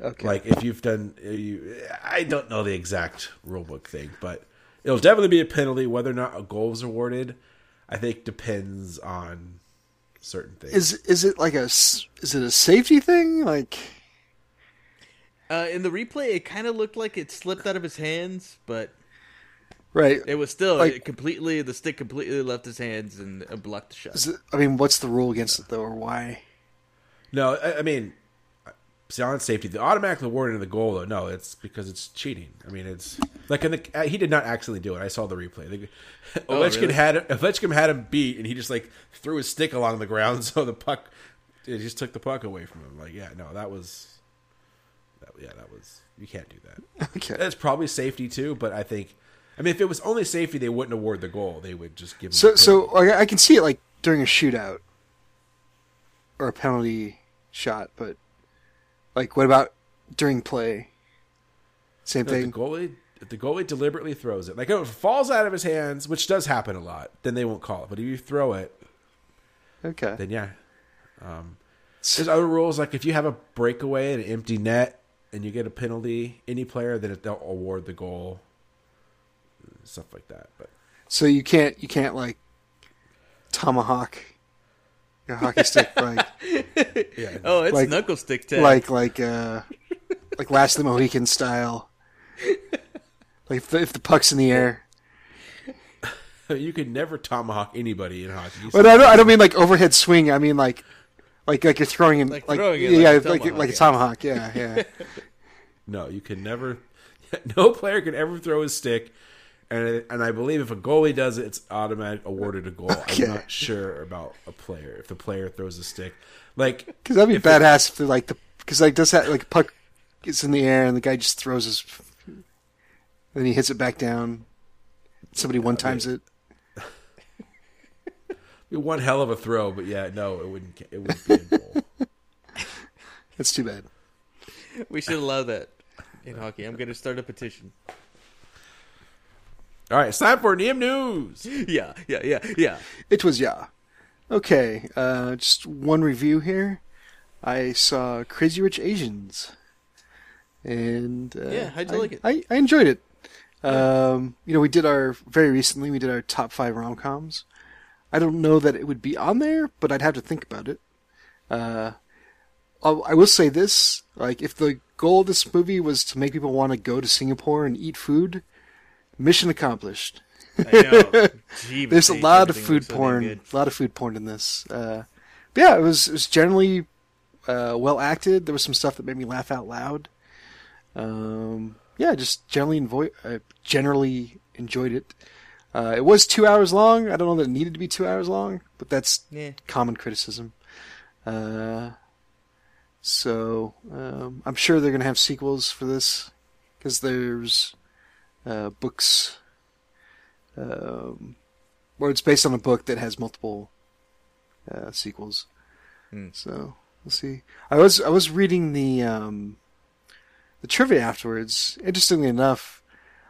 Okay. Like if you've done, you, I don't know the exact rulebook thing, but it'll definitely be a penalty. Whether or not a goal is awarded, I think depends on certain things. Is is it like a is it a safety thing? Like uh, in the replay, it kind of looked like it slipped out of his hands, but right, it was still like, it completely the stick completely left his hands and blocked the shot. Is it, I mean, what's the rule against yeah. it though, or why? No, I, I mean. Beyond safety, the automatic award in the goal, though, no, it's because it's cheating. I mean, it's like in the, he did not accidentally do it. I saw the replay. The, oh, Ovechkin really? had Ovechkin had him beat, and he just like threw his stick along the ground, so the puck it just took the puck away from him. Like, yeah, no, that was, that, yeah, that was you can't do that. Okay, that's probably safety too, but I think, I mean, if it was only safety, they wouldn't award the goal. They would just give. Him so, so I can see it like during a shootout or a penalty shot, but. Like, what about during play? Same no, thing. If the goalie, if the goalie deliberately throws it. Like, if it falls out of his hands, which does happen a lot, then they won't call it. But if you throw it, okay, then yeah. Um, there's other rules. Like, if you have a breakaway and an empty net and you get a penalty, any player, then they'll award the goal. Stuff like that. But So you can't, you can't like, tomahawk a hockey stick, like yeah, oh, it's like, knuckle stick tag, like like uh, like Last of the Mohicans style. Like if the, if the puck's in the air, you could never tomahawk anybody in hockey. But I don't, I don't mean like overhead swing. I mean like like like you're throwing in like, like throwing yeah, it like yeah, a like, like a tomahawk. Yeah, yeah. No, you can never. No player can ever throw his stick. And and I believe if a goalie does it, it's automatic awarded a goal. Okay. I'm not sure about a player if the player throws a stick, like because that'd be if badass it, if like the because like does that like puck gets in the air and the guy just throws his, and then he hits it back down. Somebody yeah, one times I mean, it. One hell of a throw, but yeah, no, it wouldn't. It wouldn't be a goal. That's too bad. We should allow that in hockey. I'm going to start a petition. All right, it's time for N E M News. Yeah, yeah, yeah, yeah. It was yeah. Okay, uh, just one review here. I saw Crazy Rich Asians, and uh, yeah, how'd you I, like it? I, I enjoyed it. Um, you know, we did our very recently. We did our top five rom coms. I don't know that it would be on there, but I'd have to think about it. Uh, I'll, I will say this: like, if the goal of this movie was to make people want to go to Singapore and eat food. Mission accomplished. I know. Gee, there's a lot of food porn, a lot of food porn in this. Uh, but yeah, it was it was generally uh, well acted. There was some stuff that made me laugh out loud. Um, yeah, just generally enjoy, uh, generally enjoyed it. Uh, it was two hours long. I don't know that it needed to be two hours long, but that's yeah. common criticism. Uh, so um, I'm sure they're gonna have sequels for this because there's. Uh, books, um, or it's based on a book that has multiple uh, sequels. Mm. So we'll see. I was I was reading the um, the trivia afterwards. Interestingly enough,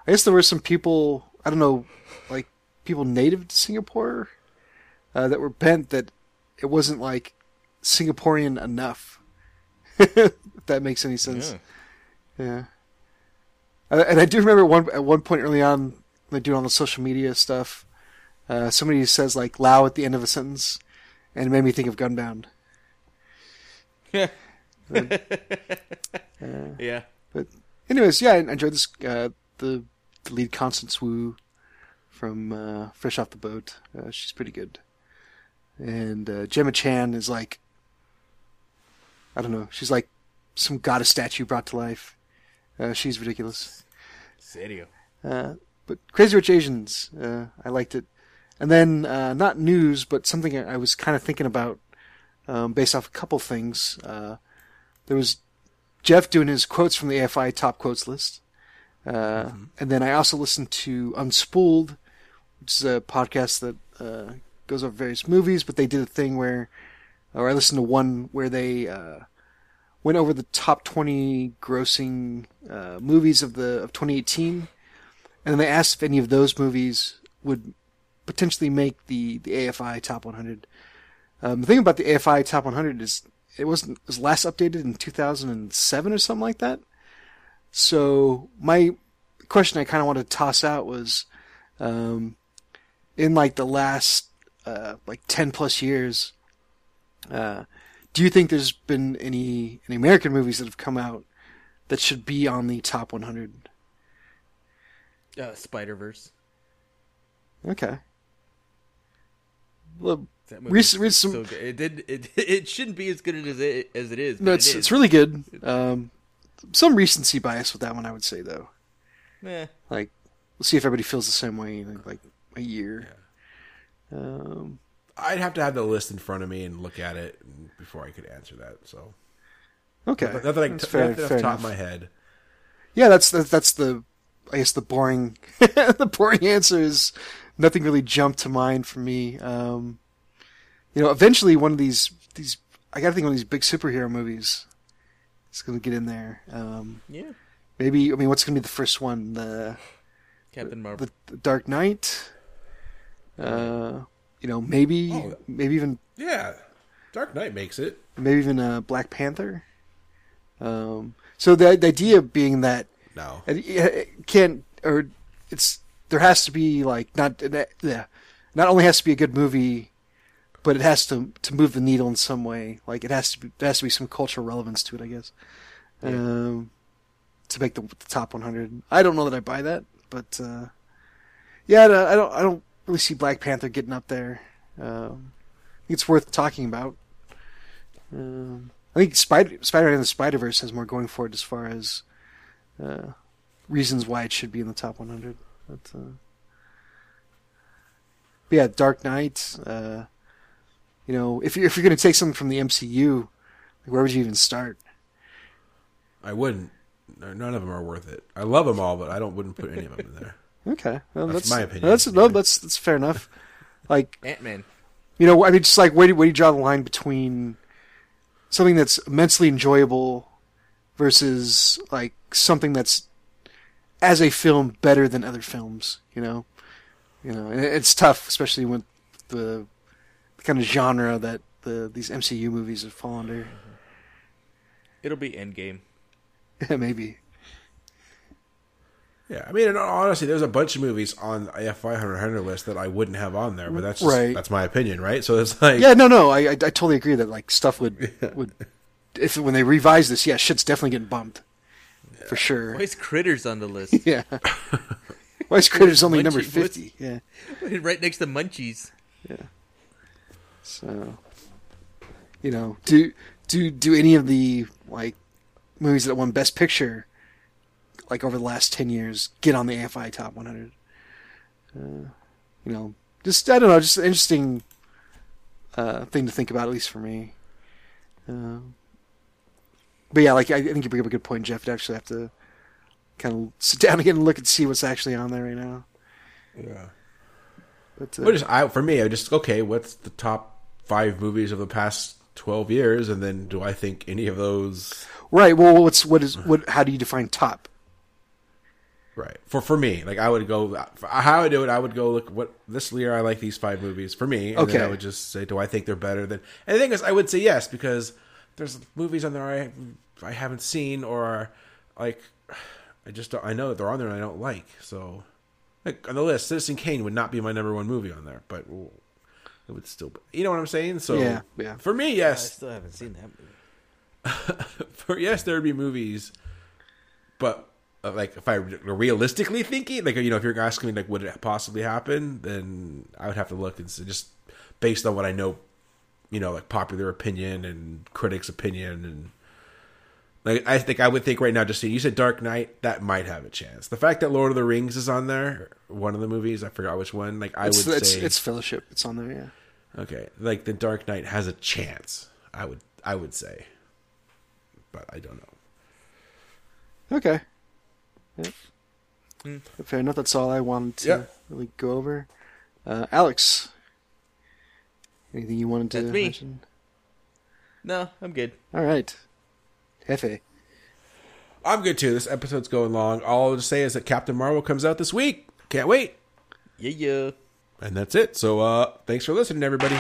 I guess there were some people I don't know, like people native to Singapore uh, that were bent that it wasn't like Singaporean enough. If that makes any sense. Yeah. yeah. And I do remember one at one point early on, they do all the social media stuff. Uh, somebody says like "Lao" at the end of a sentence, and it made me think of Gunbound. Yeah. uh, yeah. But anyways, yeah, I enjoyed this. Uh, the, the lead Constance Wu from uh, Fresh Off the Boat. Uh, she's pretty good. And uh, Gemma Chan is like, I don't know. She's like some goddess statue brought to life. Uh, she's ridiculous. Serio. Uh, but Crazy Rich Asians, uh, I liked it. And then, uh, not news, but something I was kind of thinking about um, based off a couple things. Uh, there was Jeff doing his quotes from the A F I top quotes list. Uh, mm-hmm. And then I also listened to Unspooled, which is a podcast that uh, goes over various movies, but they did a thing where, or I listened to one where they uh, went over the top twenty grossing uh, movies of the of twenty eighteen, and then they asked if any of those movies would potentially make the, the A F I top one hundred. Um, the thing about the A F I top one hundred is it wasn't it was last updated in two thousand seven or something like that. So my question I kind of wanted to toss out was, um, in like the last uh, like ten plus years, uh, do you think there's been any any American movies that have come out that should be on the top one hundred? Uh, Spider-Verse. Okay. Well, that movie recent, is recent, so good. It did. It it shouldn't be as good as it as it is. No, it's it is. It's really good. Um, some recency bias with that one, I would say, though. Yeah. Like, we'll see if everybody feels the same way in like a year. Yeah. Um, I'd have to have the list in front of me and look at it before I could answer that. So. Okay. Not, not that I can t- off the top of my head. Yeah, that's that's, that's the. I guess the boring, the boring answer is nothing really jumped to mind for me. Um, you know, eventually one of these, these, I gotta think one of these big superhero movies is going to get in there. Um, yeah. Maybe, I mean, what's going to be the first one? The Captain Marvel, the, the Dark Knight. Uh, you know, maybe, oh, maybe even, yeah, Dark Knight makes it. Maybe even a uh, Black Panther. Um, so the, the idea being that, no, it can't, or it's there has to be like not yeah, not only has to be a good movie, but it has to to move the needle in some way. Like it has to be, there has to be some cultural relevance to it, I guess, yeah. um, to make the, the top one hundred. I don't know that I buy that, but uh, yeah, I don't I don't really see Black Panther getting up there. Um, I think it's worth talking about. Um, I think Spider Spider-Man and the Spider-Verse has more going for it as far as. Uh, reasons why it should be in the top one hundred. But, uh... but yeah, Dark Knight. Uh, you know, if you're if you're gonna take something from the M C U, like, where would you even start? I wouldn't. None of them are worth it. I love them all, but I don't wouldn't put any of them in there. Okay, well, that's, that's my opinion. That's no, that's that's fair enough. Like Ant-Man. You know, I mean, just like where do where do you draw the line between something that's immensely enjoyable versus like something that's as a film better than other films, you know, you know, and it's tough, especially with the kind of genre that the these M C U movies have fallen under. It'll be Endgame, yeah, maybe. Yeah, I mean, and honestly, there's a bunch of movies on the A F five hundred list that I wouldn't have on there, but that's just, right. That's my opinion, right? So it's like, yeah, no, no, I I, I totally agree that like stuff would would. If when they revise this, yeah, shit's definitely getting bumped, yeah. For sure. Why is Critters on the list? Yeah. Why is Critters only Munchie, number fifty? Yeah. Right next to Munchies. Yeah. So, you know, do do do any of the like movies that won Best Picture, like over the last ten years, get on the A F I Top one hundred? Uh, you know, just I don't know, just an interesting uh, thing to think about, at least for me. Um. Uh, But yeah, like I think you bring up a good point, Jeff. I'd actually have to kind of sit down again and look and see what's actually on there right now. Yeah. But uh, well, just I, for me, I just okay. What's the top five movies of the past twelve years? And then do I think any of those? Right. Well, what's what is what? How do you define top? Right. For for me, like I would go. How I would do it, I would go look. What this year I like these five movies for me. And okay. Then I would just say, do I think they're better than? And the thing is, I would say yes because. There's movies on there I I haven't seen or like I just don't, I know that they're on there and I don't like so like on the list Citizen Kane would not be my number one movie on there but it would still be, you know what I'm saying so yeah, yeah. For me yes yeah, I still haven't seen that movie. For yes there would be movies but uh, like if I were realistically thinking like you know if you're asking me like would it possibly happen then I would have to look and see, just based on what I know. You know, like popular opinion and critics' opinion, and like I think I would think right now. Just so you said Dark Knight, that might have a chance. The fact that Lord of the Rings is on there, one of the movies, I forgot which one. Like I it's, would it's, say, it's Fellowship. It's on there, yeah. Okay, like the Dark Knight has a chance. I would, I would say, but I don't know. Okay. Yeah. Mm. Fair enough. That's all I wanted to yeah. really go over. Uh, Alex, anything you wanted to mention? No, I'm good. All right. Hefe. I'm good, too. This episode's going long. All I'll just say is that Captain Marvel comes out this week. Can't wait. Yeah, yeah. And that's it. So uh, thanks for listening, everybody.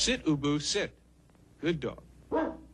Sit, Ubu, sit. Good dog.